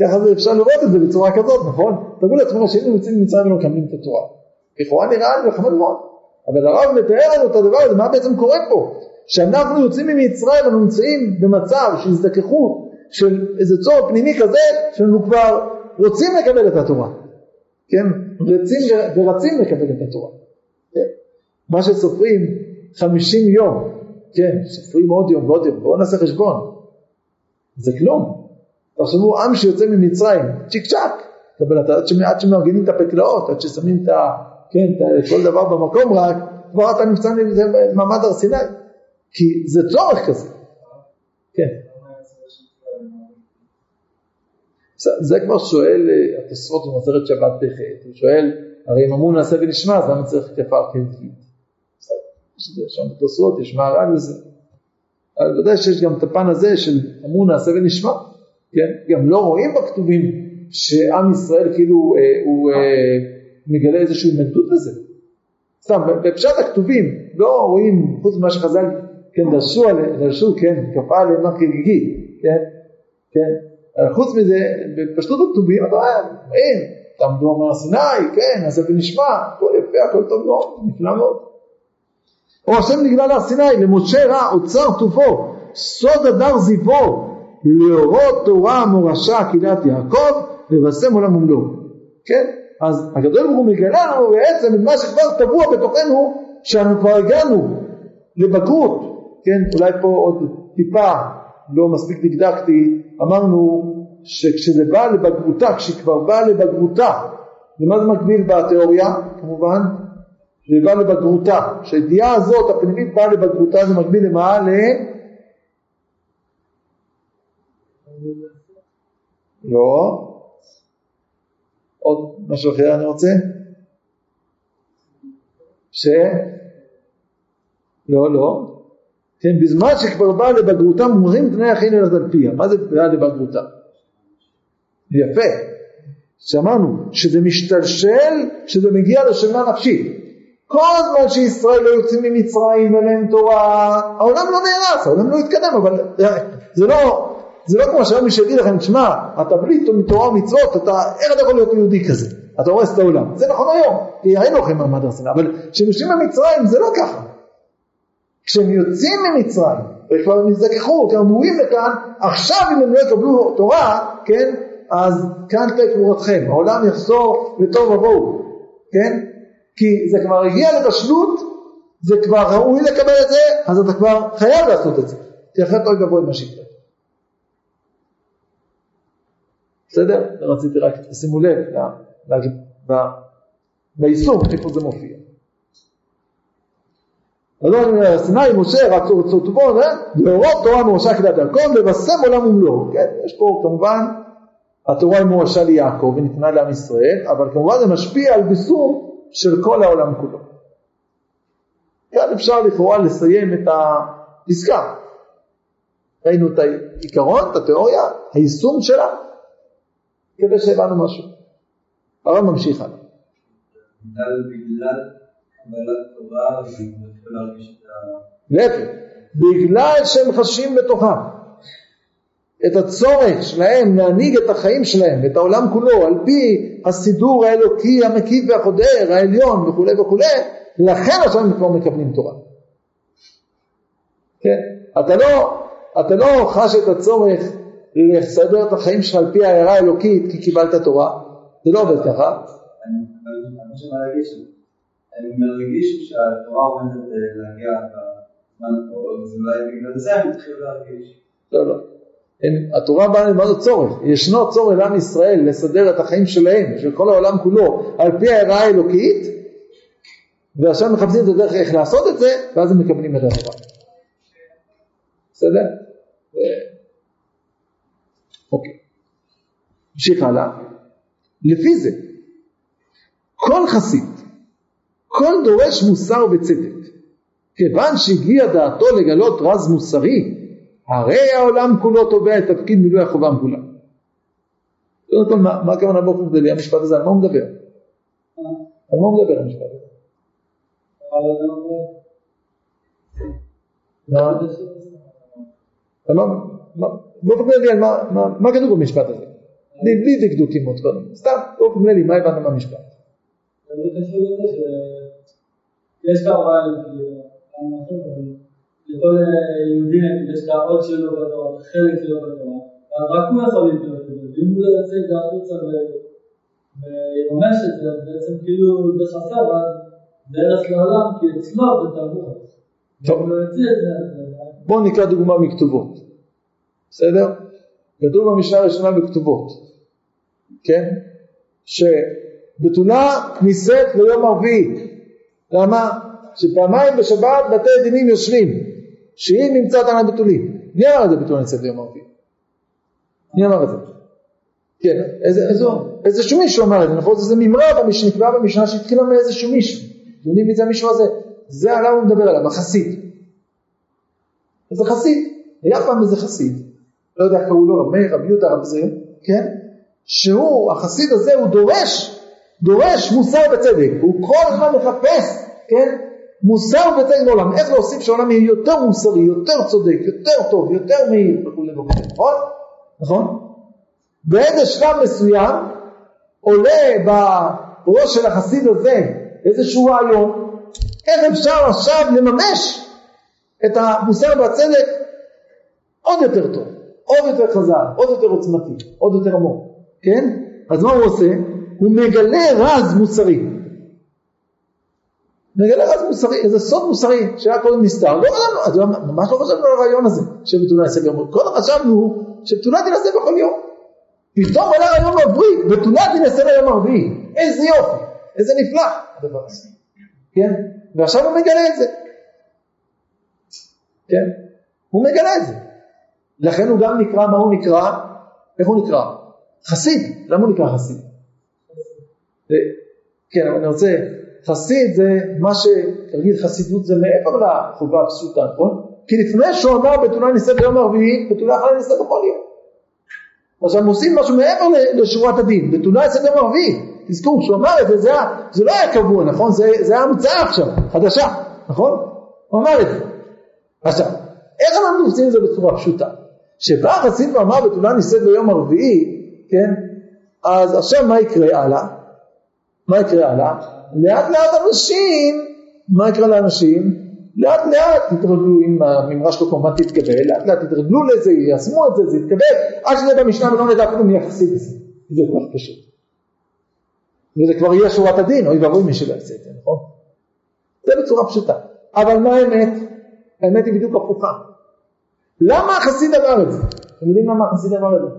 ככה זה אפשר לראות את זה בצורה כזאת, נכון? תגעו לתמונה שאנחנו יוצאים ממצרים ומקבלים את התורה, לכאורה נראה לי וחמד מאוד, אבל הרב מתאר לנו את הדבר הזה, מה בעצם קורה פה? שאנחנו יוצאים ממצרים, אנחנו נמצאים במצב של הזדככות, של איזה צור פנימי כזה, שאנחנו כבר רוצים לקבל את התורה. כן? רצים ורצים לקבל את התורה. כן? מה שסופרים חמישים יום, כן, סופרים עוד יום ועוד יום, בואו נעשה חשבון. זה כלום. תחשבו, עם שיוצא ממצרים, צ'יק צ'ק, עד שמארגנים את הפקלאות, עד ששמים את ה... כן, את כל דבר במקום רק, כבר אתה נמצא במעמד הר סיני. כי זה צורך כזה. כן. זה כבר שואל התוספות במסכת שבת פ"ח, הוא שואל, הרי אם אמרו נעשה ונשמע, אז למה צריך כפר כדין? יש שם תוספות, יש מהר"ל וזה. אבל ודאי שיש גם את הפן הזה של אמרו נעשה ונשמע, כן? גם לא רואים בכתובים שעם ישראל כאילו הוא מגלה איזושהי התנגדות לזה. סתם, בפשט הכתובים לא רואים, חוץ ממה שחז"ל, כן, דרשו, כן, כפה עליהם כגיגית, כן? כן? חוץ מזה, בפשטות הכתובים, אתה רואה, אין, תעמדו אמר סיני, כן, אז זה ונשמע, הכל יפה, הכל טוב מאוד, נפלא מאוד. או השם נגלה להר סיני, למשה רע, אוצר טובו, סוד הדר זיוו, לאורות תורה מורשה, קהילת יעקב, לבשם עולם ומלואו. כן? אז הקדוש ברוך הוא מגלה לנו בעצם את מה שכבר טבוע בתוכנו, שאנחנו כבר הגענו לבגרות, כן? אולי פה עוד טיפה, לא מספיק דקדקתי, אמרנו שכשזה בא לבגרותה, כשכבר בא לבגרותה, למה זה מקביל בתיאוריה, כמובן, כשזה בא לבגרותה, כשהידיעה הזאת, הפנימית באה לבגרותה, זה מקביל למה? ל... לא. עוד משהו אחר אני רוצה? ש... לא, לא. כן, בזמן שכבר באה לבגרותה, מומרים תנאי החיים ללכת על פיה. מה זה באה לבגרותה? יפה. שאמרנו, שזה משתלשל, שזה מגיע לשנה נפשית. כל הזמן שישראל לא יוצאים ממצרים, אליהם תורה, העולם לא נהרס, העולם לא יתקדם, אבל זה לא זה לא כמו שהיום מי שיגיד לכם, תשמע, אתה בלי תורה ומצוות, איך אתה יכול להיות יהודי כזה? אתה הורס את העולם. זה נכון היום, כי היינו לכם מעמד הר סיני, אבל כשנושאים במצרים זה לא ככה. כשהם יוצאים ממצרים, וכבר נזדקחו, כי אמורים לכאן, עכשיו אם הם לא יקבלו תורה, כן? אז כאן תהיה תמורתכם, העולם יחזור לטוב ובואו, כן? כי זה כבר הגיע לבשלות, זה כבר ראוי לקבל את זה, אז אתה כבר חייב לעשות את זה, כי אחרת לא יגבו את מה שיקרה. בסדר? רציתי רק, שימו לב, ביישום, איפה זה מופיע. אדון סיני, משה, רצו רצו טובון, להורות תורה מורשה כדי הדרכון, לבשם עולם ומלואו, כן? יש פה כמובן, התורה היא מורשה ליעקב, היא ניתנה לעם ישראל, אבל כמובן זה משפיע על בישום של כל העולם כולו. כאן אפשר לכאורה לסיים את הפסקה. ראינו את העיקרון, את התיאוריה, היישום שלה, כדי שהבנו משהו. הרב ממשיך הלאה. להפך, בגלל שהם חשים בתוכם את הצורך שלהם להנהיג את החיים שלהם, את העולם כולו, על פי הסידור האלוקי המקיף והחודר, העליון וכו' וכו', לכן עכשיו הם כבר מקבלים תורה. כן? אתה לא, אתה לא חש את הצורך לסדר את החיים שלך על פי ההערה האלוקית כי קיבלת תורה. זה לא עובד ככה. אני חושב מה להגיש לי. אני מרגיש שהתורה עומדת להגיע בזמן הקרוב, אז אולי בגלל זה אני מתחיל להרגיש. לא, לא. התורה באה למדו צורך. ישנו צורך לעם ישראל לסדר את החיים שלהם, של כל העולם כולו, על פי ההערה האלוקית, ועכשיו מחפשים את הדרך איך לעשות את זה, ואז הם מקבלים את התורה. בסדר? אוקיי. נמשיך הלאה. לפי זה, כל חסיד, כל דורש מוסר וצדק, כיוון שהגיע דעתו לגלות רז מוסרי, הרי העולם כולו תובע את תפקיד מילוי החובה מגולה. קודם כל, מה הכוונה באופן כללי? המשפט הזה, על מה הוא מדבר? על מה הוא מדבר המשפט הזה? על מה? באופן כללי, מה כתוב במשפט הזה? בלי דקדוקים עוד קודם. סתם, באופן כללי, מה הבנת מהמשפט? אני חושב את זה שיש כמובן לכל יהודים יש דעות שלו בתורה, חלק שלו בתורה, אבל רק הוא יכול להתנות את זה, ואם הוא יוצא את זה החוצה ויממש את זה, אז בעצם כאילו זה חסר, אבל זה ערס לעולם, כי אצלו זה תעבור. טוב, בואו נקרא דוגמה מכתובות, בסדר? כתוב במשנה הראשונה בכתובות, כן? ש... בתולה כניסת ליום הרביעי. למה? שפעמיים בשבת בתי דינים יושבים, שהיא נמצאת על הבתולים. מי אמר את זה בתולה כניסת ליום הרביעי? מי אמר את זה? כן, איזשהו מישהו אמר את זה, נכון? זה ממרה שנקבע במשנה שהתחילה מאיזשהו מישהו. יודעים מי זה המישהו הזה? זה עליו הוא מדבר עליו, החסיד. זה חסיד. היה פעם איזה חסיד. לא יודע, קראו לו רבי, רבי יהודה רב זה, כן? שהוא, החסיד הזה, הוא דורש דורש מוסר וצדק, הוא כל הזמן מחפש, כן? מוסר וצדק בעולם, איך להוסיף שהעולם יהיה יותר מוסרי, יותר צודק, יותר טוב, יותר מהיר, וכו' וכו', נכון? נכון? באיזה שלב מסוים, עולה בראש של החסיד הזה, איזשהו רעיון, איך אפשר עכשיו לממש את המוסר והצדק עוד יותר טוב, עוד יותר חזק, עוד יותר עוצמתי, עוד יותר עמוק, כן? אז מה הוא עושה? הוא מגלה רז מוסרי. מגלה רז מוסרי, איזה סוד מוסרי שהיה קודם נסתר. לא חשבנו, ממש לא חשבנו על הרעיון הזה, שבתולה יעשה ביום. קודם חשבנו שבתולה תנסה בכל יום. פתאום עלה רעיון מבריק, בתולה תנסה ליום הרביעי. איזה יופי, איזה נפלא הדבר הזה. כן? ועכשיו הוא מגלה את זה. כן? הוא מגלה את זה. לכן הוא גם נקרא, מה הוא נקרא? איך הוא נקרא? חסיד. למה הוא נקרא חסיד? כן, אבל אני רוצה, חסיד זה מה שתרגיד חסידות זה מעבר לחובה הפסוטה, נכון? כי לפני שעונה בתולה ניסה ביום הרביעי, בתולה אחלה ניסה בכל יום. אז הם עושים משהו מעבר לשורת הדין, בתולה ניסה ביום הרביעי. תזכור, כשהוא אמר את זה, זה לא היה קבוע, נכון? זה היה המצאה עכשיו, חדשה, נכון? הוא אמר את זה. עכשיו, איך אנחנו עושים את זה בצורה פשוטה? שבא חסיד ואמר בתולה נישאת ביום הרביעי, כן? אז עכשיו מה יקרה הלאה? מה יקרה הלאה? לאט לאט אנשים, מה יקרה לאנשים? לאט לאט תתרגלו, אם הממרה שלו כמובן תתקבל, לאט לאט תתרגלו לזה, יעשמו את זה, זה יתקבל, עד שזה במשנה ולא נדע אפילו מי יחסיד את זה. זה כבר פשוט. וזה כבר יהיה שורת הדין, או יבואי מי שלא יעשה את זה, נכון? זה בצורה פשוטה. אבל מה האמת? האמת היא בדיוק הפוכה. למה החסיד אמר את זה? אתם יודעים למה החסיד אמר את זה?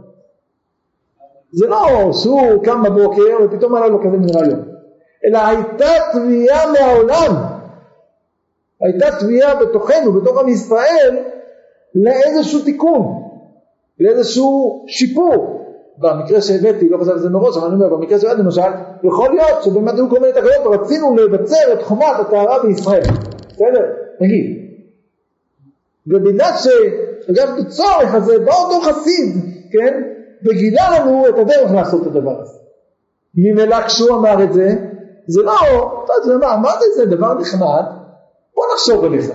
זה לא שהוא קם בבוקר ופתאום עלה לו כזה מנראה יום. אלא הייתה תביעה מהעולם. הייתה תביעה בתוכנו, בתוך עם ישראל, לאיזשהו תיקון, לאיזשהו שיפור. במקרה שהבאתי, לא חושב את זה מראש, אבל אני אומר, במקרה שהבאתי, למשל, יכול להיות שבאמת היו כל מיני תקלות, ורצינו לבצר את חומת הטהרה בישראל. בסדר? נגיד. ובגלל שגם בצורך הזה, בא אותו חסיד, כן? וגילה לנו את הדרך לעשות את הדבר הזה. ממילא כשהוא אמר את זה, זה לא, אתה יודע מה, אמרת את זה, דבר נחמד, בוא נחשוב עליך.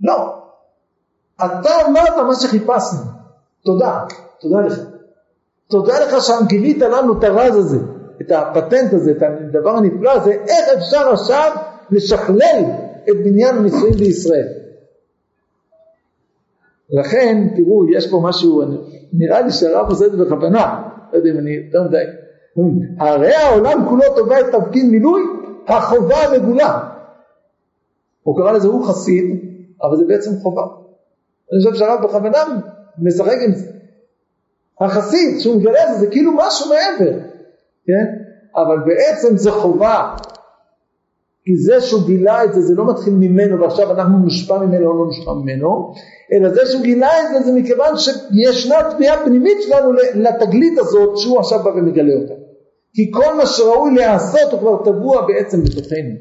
לא. אתה אמרת מה שחיפשנו. תודה. תודה לך. תודה לך שהמגילית לנו את הרז הזה, את הפטנט הזה, את הדבר הנפלא הזה, איך אפשר עכשיו לשכלל את בניין הנישואים בישראל. לכן, תראו, יש פה משהו, אני, נראה לי שהרב עושה את זה בכוונה, לא יודע אם אני יותר מדי, הרי העולם כולו תובע את תפקיד מילוי, החובה המגולה. הוא קרא לזה, הוא חסיד, אבל זה בעצם חובה. אני חושב שהרב בכוונה משחק עם זה. החסיד שהוא מגלה זה, זה כאילו משהו מעבר, כן? אבל בעצם זה חובה, כי זה שהוא גילה את זה, זה לא מתחיל ממנו, ועכשיו אנחנו מושפע ממנו או לא מושפע ממנו, אלא זה שהוא גילה את זה, זה מכיוון שישנה תביעה פנימית שלנו לתגלית הזאת, שהוא עכשיו בא ומגלה אותה. כי כל מה שראוי לעשות, הוא כבר טבוע בעצם בתוכנו.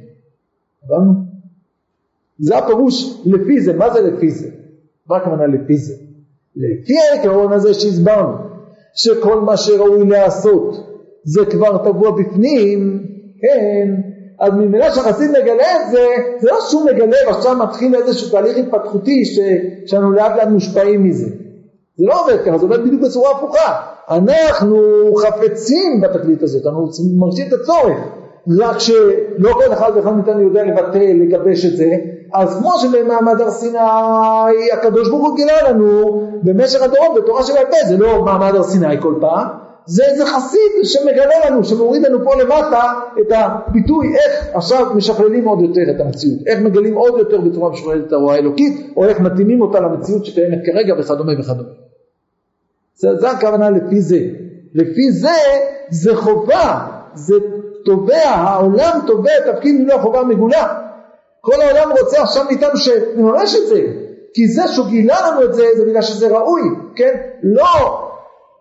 הבנו? זה הפירוש לפי זה, מה זה לפי זה? מה הכוונה לפי זה? לפי העיקרון הזה שהסברנו, שכל מה שראוי לעשות, זה כבר טבוע בפנים, כן, אז ממילא שהחסיד מגלה את זה, זה לא שום מגלה, ועכשיו מתחיל איזשהו תהליך התפתחותי, שאנו לאט לאט מושפעים מזה. זה לא עובד ככה, זה עובד בדיוק בצורה הפוכה. אנחנו חפצים בתקלית הזאת, אנחנו מרשים את הצורך, רק שלא כל אחד ואחד מאיתנו יודע לבטל, לגבש את זה, אז כמו שבמעמד הר סיני, הקדוש ברוך הוא גילה לנו, במשך הדורות, בתורה של הפה, זה לא מעמד הר סיני כל פעם, זה איזה חסיד שמגלה לנו, שמוריד לנו פה למטה את הביטוי איך עכשיו משכללים עוד יותר את המציאות, איך מגלים עוד יותר בצורה משכללת את הרוע האלוקית, או איך מתאימים אותה למציאות שקיימת כרגע וכדומה וכדומה. זה, זה הכוונה לפי זה. לפי זה, זה חובה, זה תובע, העולם תובע תפקיד מלא חובה מגולה. כל העולם רוצה עכשיו איתנו שנמרש את זה, כי זה שגילה לנו את זה, זה בגלל שזה ראוי, כן? לא,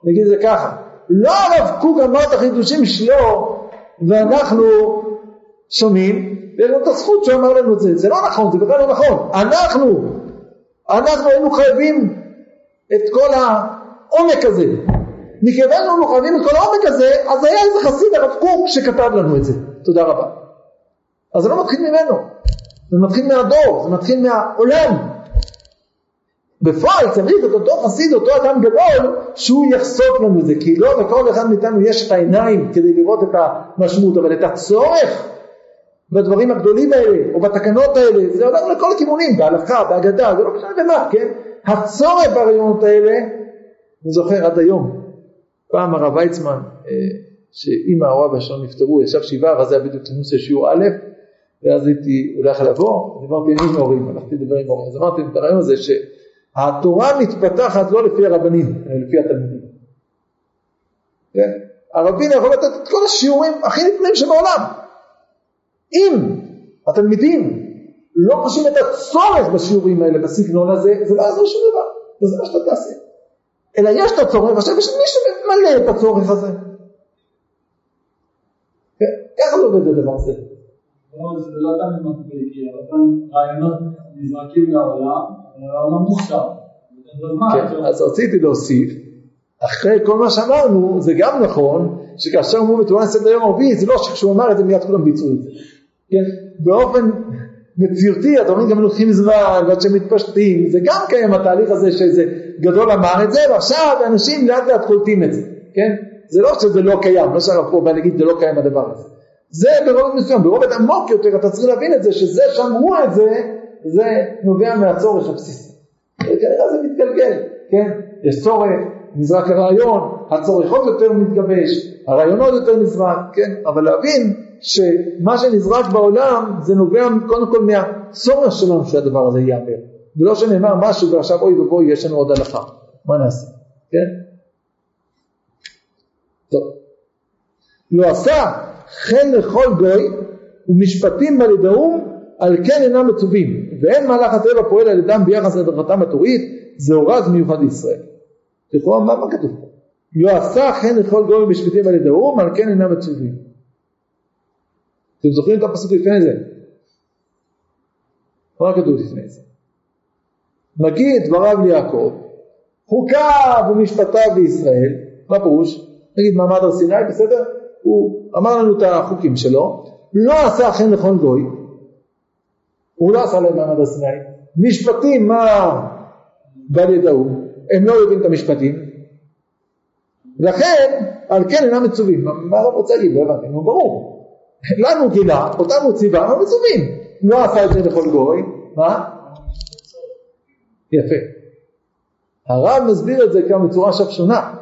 נגיד זה ככה, לא הרב קוק אמר את החידושים שלו, ואנחנו שומעים, ויש לנו את הזכות שהוא אמר לנו את זה, זה לא נכון, זה בכלל לא נכון, אנחנו, אנחנו היינו חייבים את כל העומק הזה, מכיוון שאנחנו חייבים את כל העומק הזה, אז היה איזה חסיד הרב קוק שכתב לנו את זה, תודה רבה. אז זה לא מתחיל ממנו, זה מתחיל מהדור, זה מתחיל מהעולם. בפועל צריך את אותו חסיד, אותו אדם גדול, שהוא יחשוף לנו את זה, כי לא בכל אחד מאיתנו יש את העיניים כדי לראות את המשמעות, אבל את הצורך בדברים הגדולים האלה, או בתקנות האלה, זה עולם לכל הכיוונים, בהלכה, בהגדה, זה לא משנה במה, כן? הצורך ברעיונות האלה, אני זוכר עד היום, פעם הרב ויצמן, שאמא או אבא שלנו נפטרו, ישב שבעה, ואז היה בדיוק כינוס שיעור א', ואז הייתי הולך לבוא, דיברתי עם מורים, הלכתי לדבר עם מורים, אז אמרתי את הרעיון הזה שהתורה מתפתחת לא לפי הרבנים, אלא לפי התלמידים. הרבין יכול לתת את כל השיעורים הכי נפלאים שבעולם. אם התלמידים לא חושבים את הצורך בשיעורים האלה, בסגנון הזה, זה לא עזור שום דבר, זה מה שאתה תעשה. אלא יש את הצורך, עכשיו יש מישהו ממלא את הצורך הזה. ככה זה עובד לדבר הזה. זה לא תמיד מקביל, כי רעיונות נזרקים לעולם, לעולם מוכשר. כן, אז רציתי להוסיף, אחרי כל מה שאמרנו, זה גם נכון, שכאשר הוא מתואנס את היום הרביעי, זה לא שכשהוא אמר את זה מיד כולם ביצעו את זה. באופן מציאותי, התאומים גם לוקחים זמן, ועד שמתפשטים, זה גם קיים התהליך הזה שזה גדול אמר את זה, ועכשיו אנשים לאט לאט חולטים את זה, כן? זה לא שזה לא קיים, לא שערב פה, ואני אגיד, זה לא קיים הדבר הזה. זה ברובד מסוים, ברובד עמוק יותר, אתה צריך להבין את זה, שזה שמרו את זה, זה נובע מהצורך הבסיסי. כנראה זה מתגלגל, כן? יש צורך, נזרק הרעיון, הצורך עוד יותר מתגבש, הרעיון עוד יותר נזרק, כן? אבל להבין שמה שנזרק בעולם, זה נובע קודם כל מהצורך שלנו שהדבר הזה יאמר. ולא שנאמר משהו, ועכשיו אוי ובוי, יש לנו עוד הלכה. מה נעשה? כן? טוב. לא עשה חן לכל גוי ומשפטים בלדאום על כן אינם מצווים ואין מהלך הטבע פועל על ידם ביחס לדרכתם התורית זה הורז מיוחד לישראל. תכון, מה, מה כתוב פה? לא עשה חן לכל גוי ומשפטים בלדאום על כן אינם מצווים. אתם זוכרים את הפסוק לפני זה? מה כתוב לפני זה? מגיע את דבריו ליעקב חוקיו ומשפטיו לישראל. מה פירוש? נגיד מעמד הר סיני, בסדר? הוא אמר לנו את החוקים שלו, לא עשה חן לכל גוי, הוא לא עשה להם מעמד הר סיני, משפטים מה בל ידעו, הם לא יודעים את המשפטים, לכן על כן אינם מצווים, מה לא רוצה להגיד, הוא ברור, לנו גילה, אותנו ציבה, הם מצווים, לא עשה את זה לכל גוי, מה? יפה, הרב מסביר את זה גם בצורה שפשונה,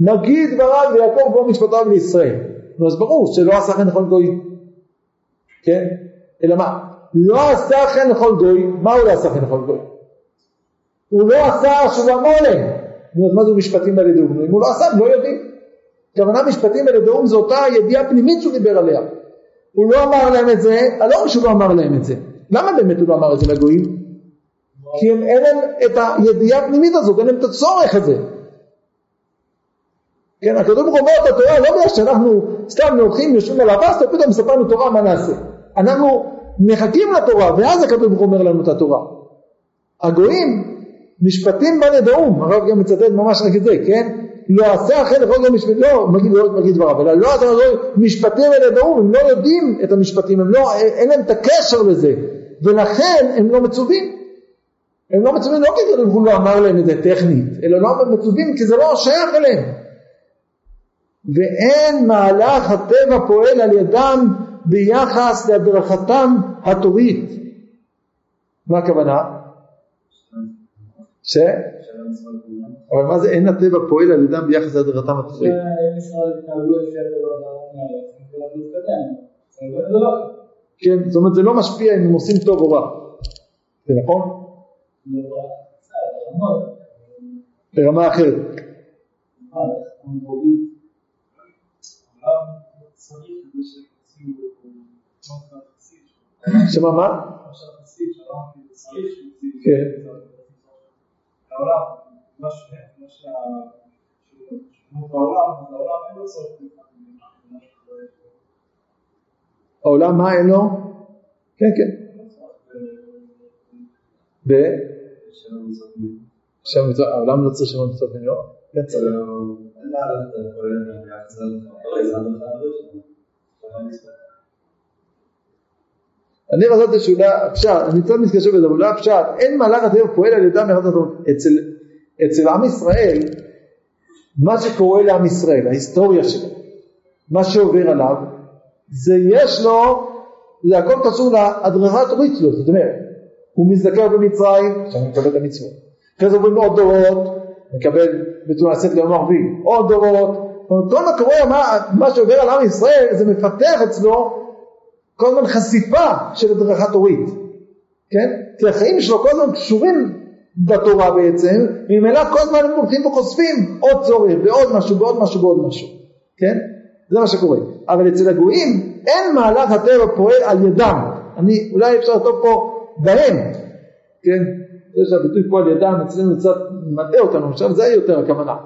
נגיד דבריו ויעקב בו משפטיו לישראל. אז ברור שלא עשה חן לכל גוי. כן? אלא מה? לא עשה חן לכל גוי. מה הוא לא עשה חן לכל גוי? הוא לא עשה שובה מולם. אז מה זה משפטים על ידעום? אם הוא לא עשה, הם לא יודעים. כוונה משפטים על ידעום זו אותה ידיעה פנימית שהוא דיבר עליה. הוא לא אמר להם את זה, הלא משהו לא אמר להם את זה. למה באמת הוא לא אמר את זה לגויים? כי הם אין להם את הידיעה הפנימית הזאת, אין להם את הצורך הזה. כן, הקדום רומא את התורה, לא בגלל שאנחנו סתם נורכים, יושבים על הבסטה, פתאום מספרנו תורה, מה נעשה? אנחנו מחכים לתורה, ואז הקדום רומא לנו את התורה. הגויים משפטים בלדאום, הרב גם מצטט ממש רק את זה, כן? לא עשה אחרי לכל גם משפטים, לא, מגיד, לא מגיד דבריו, אלא לא עשה אחרי משפטים בלדאום, הם לא יודעים את המשפטים, הם לא, אין להם את הקשר לזה, ולכן הם לא מצווים. הם לא מצווים, לא כדי הוא לא אמר להם את זה טכנית, אלא לא מצווים, כי זה לא שייך אליהם. ואין מהלך הטבע פועל על ידם ביחס להדרכתם התורית. מה הכוונה? ש? אבל מה זה אין הטבע פועל על ידם ביחס להדרכתם התורית? כן, זאת אומרת זה לא משפיע אם הם עושים טוב או רע. זה נכון? ברמה אחרת. שמה מה? כן. העולם מה אין לו? כן כן. ו? העולם לא צריך שם המצוות אין לו? כן צריך. אני רציתי שאולי הפשעת, אני קצת מתקשר בזה, אולי הפשעת, אין מהלך הטבע פועל על ידם ביחס להדרכתם התורית. אצל עם ישראל, מה שקורה לעם ישראל, ההיסטוריה שלו, מה שעובר עליו, זה יש לו, זה הכל קשור להדרכה התורית שלו, זאת אומרת, הוא מזדקר במצרים, שאני מקבל את המצוות, אחרי זה עוברים עוד דורות, מקבל בתורה עשית גם מרבי, עוד דורות, כל מה קורה, מה, מה שעובר על עם ישראל, זה מפתח אצלו, כל הזמן חשיפה של הדרכה תורית. כן? כי החיים שלו כל הזמן קשורים בתורה בעצם, וממילא כל הזמן הם הולכים וחושפים עוד צורך, ועוד משהו, ועוד משהו, ועוד משהו. כן? זה מה שקורה. אבל אצל הגויים, אין מהלך הטבע פועל על ידם. אני, אולי אפשר לטוב פה בהם. כן? יש הביטוי פה על ידם, אצלנו קצת מטעה אותנו, עכשיו זה יותר הכוונה.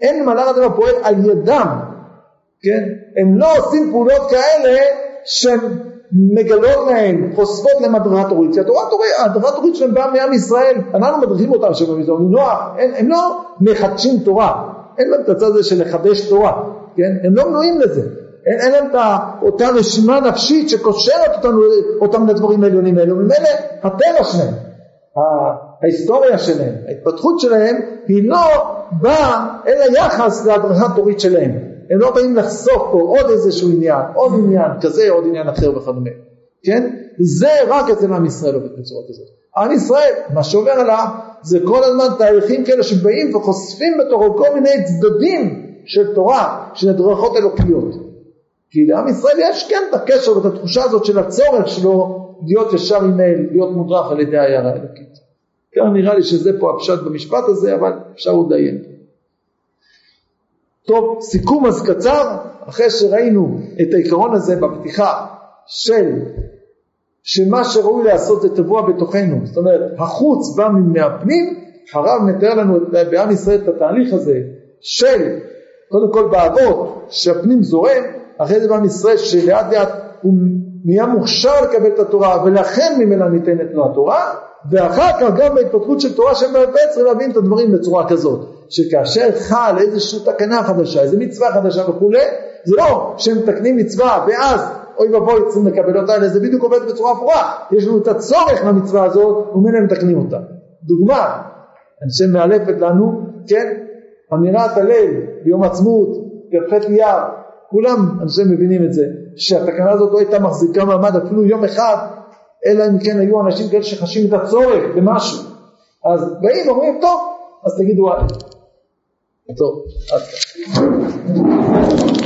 אין מהלך הטבע פועל על ידם. כן? הם לא עושים פעולות כאלה שהם מגלות להם, חושפות למדרכה תורית, כי הדרכה תורית שלהם באה מעם ישראל, אנחנו מדריכים אותם שבמצרים, הם לא מחדשים תורה, אין להם את הצד הזה של לחדש תורה, כן? הם לא מנועים לזה, אין, אין להם אותה רשימה נפשית שקושרת אותנו, אותם לדברים העליונים האלו. ממילא הטבע שלהם, ההיסטוריה שלהם, ההתפתחות שלהם, היא לא באה אל היחס להדרכה תורית שלהם. הם לא באים לחשוף פה עוד איזשהו עניין, עוד עניין כזה, עוד עניין אחר וכדומה. כן? זה רק אצל עם ישראל עובד בצורה כזאת. עם ישראל, מה שעובר עליו, זה כל הזמן תהליכים כאלה שבאים וחושפים בתורו כל מיני צדדים של תורה, של הדרכות אלוקיות. כי לעם ישראל יש כן את הקשר ואת התחושה הזאת של הצורך שלו להיות ישר עם אל, להיות מודרך על ידי העיירה אלוקית. כאן נראה לי שזה פה הפשט במשפט הזה, אבל אפשר עוד דיין. טוב, סיכום אז קצר, אחרי שראינו את העיקרון הזה בפתיחה של שמה שראוי לעשות זה תבוע בתוכנו, זאת אומרת החוץ בא מהפנים. הרב מתאר לנו בעם ישראל את התהליך הזה של קודם כל בעבות שהפנים זורם, אחרי זה בעם ישראל שלאט לאט הוא נהיה מוכשר לקבל את התורה ולכן ממנה ניתנת לו התורה, ואחר כך גם בהתפתחות של תורה שהם בעצם להבין את הדברים בצורה כזאת שכאשר חל איזושהי תקנה חדשה, איזו מצווה חדשה וכו', זה לא שהם תקנים מצווה ואז אוי ובואי צריכים לקבל אותה, אלא זה בדיוק עובד בצורה הפוכה. יש לנו את הצורך מהמצווה הזאת, וממילא מתקנים אותה. דוגמה, אנשי מאלפת לנו, כן, אמירת הלל, ביום עצמאות, כ"ח אייר, כולם אנשי מבינים את זה, שהתקנה הזאת לא הייתה מחזיקה מעמד אפילו יום אחד, אלא אם כן היו אנשים כאלה שחשים את הצורך במשהו. אז באים, אומרים, טוב, אז תגידו, טוב, עד כאן.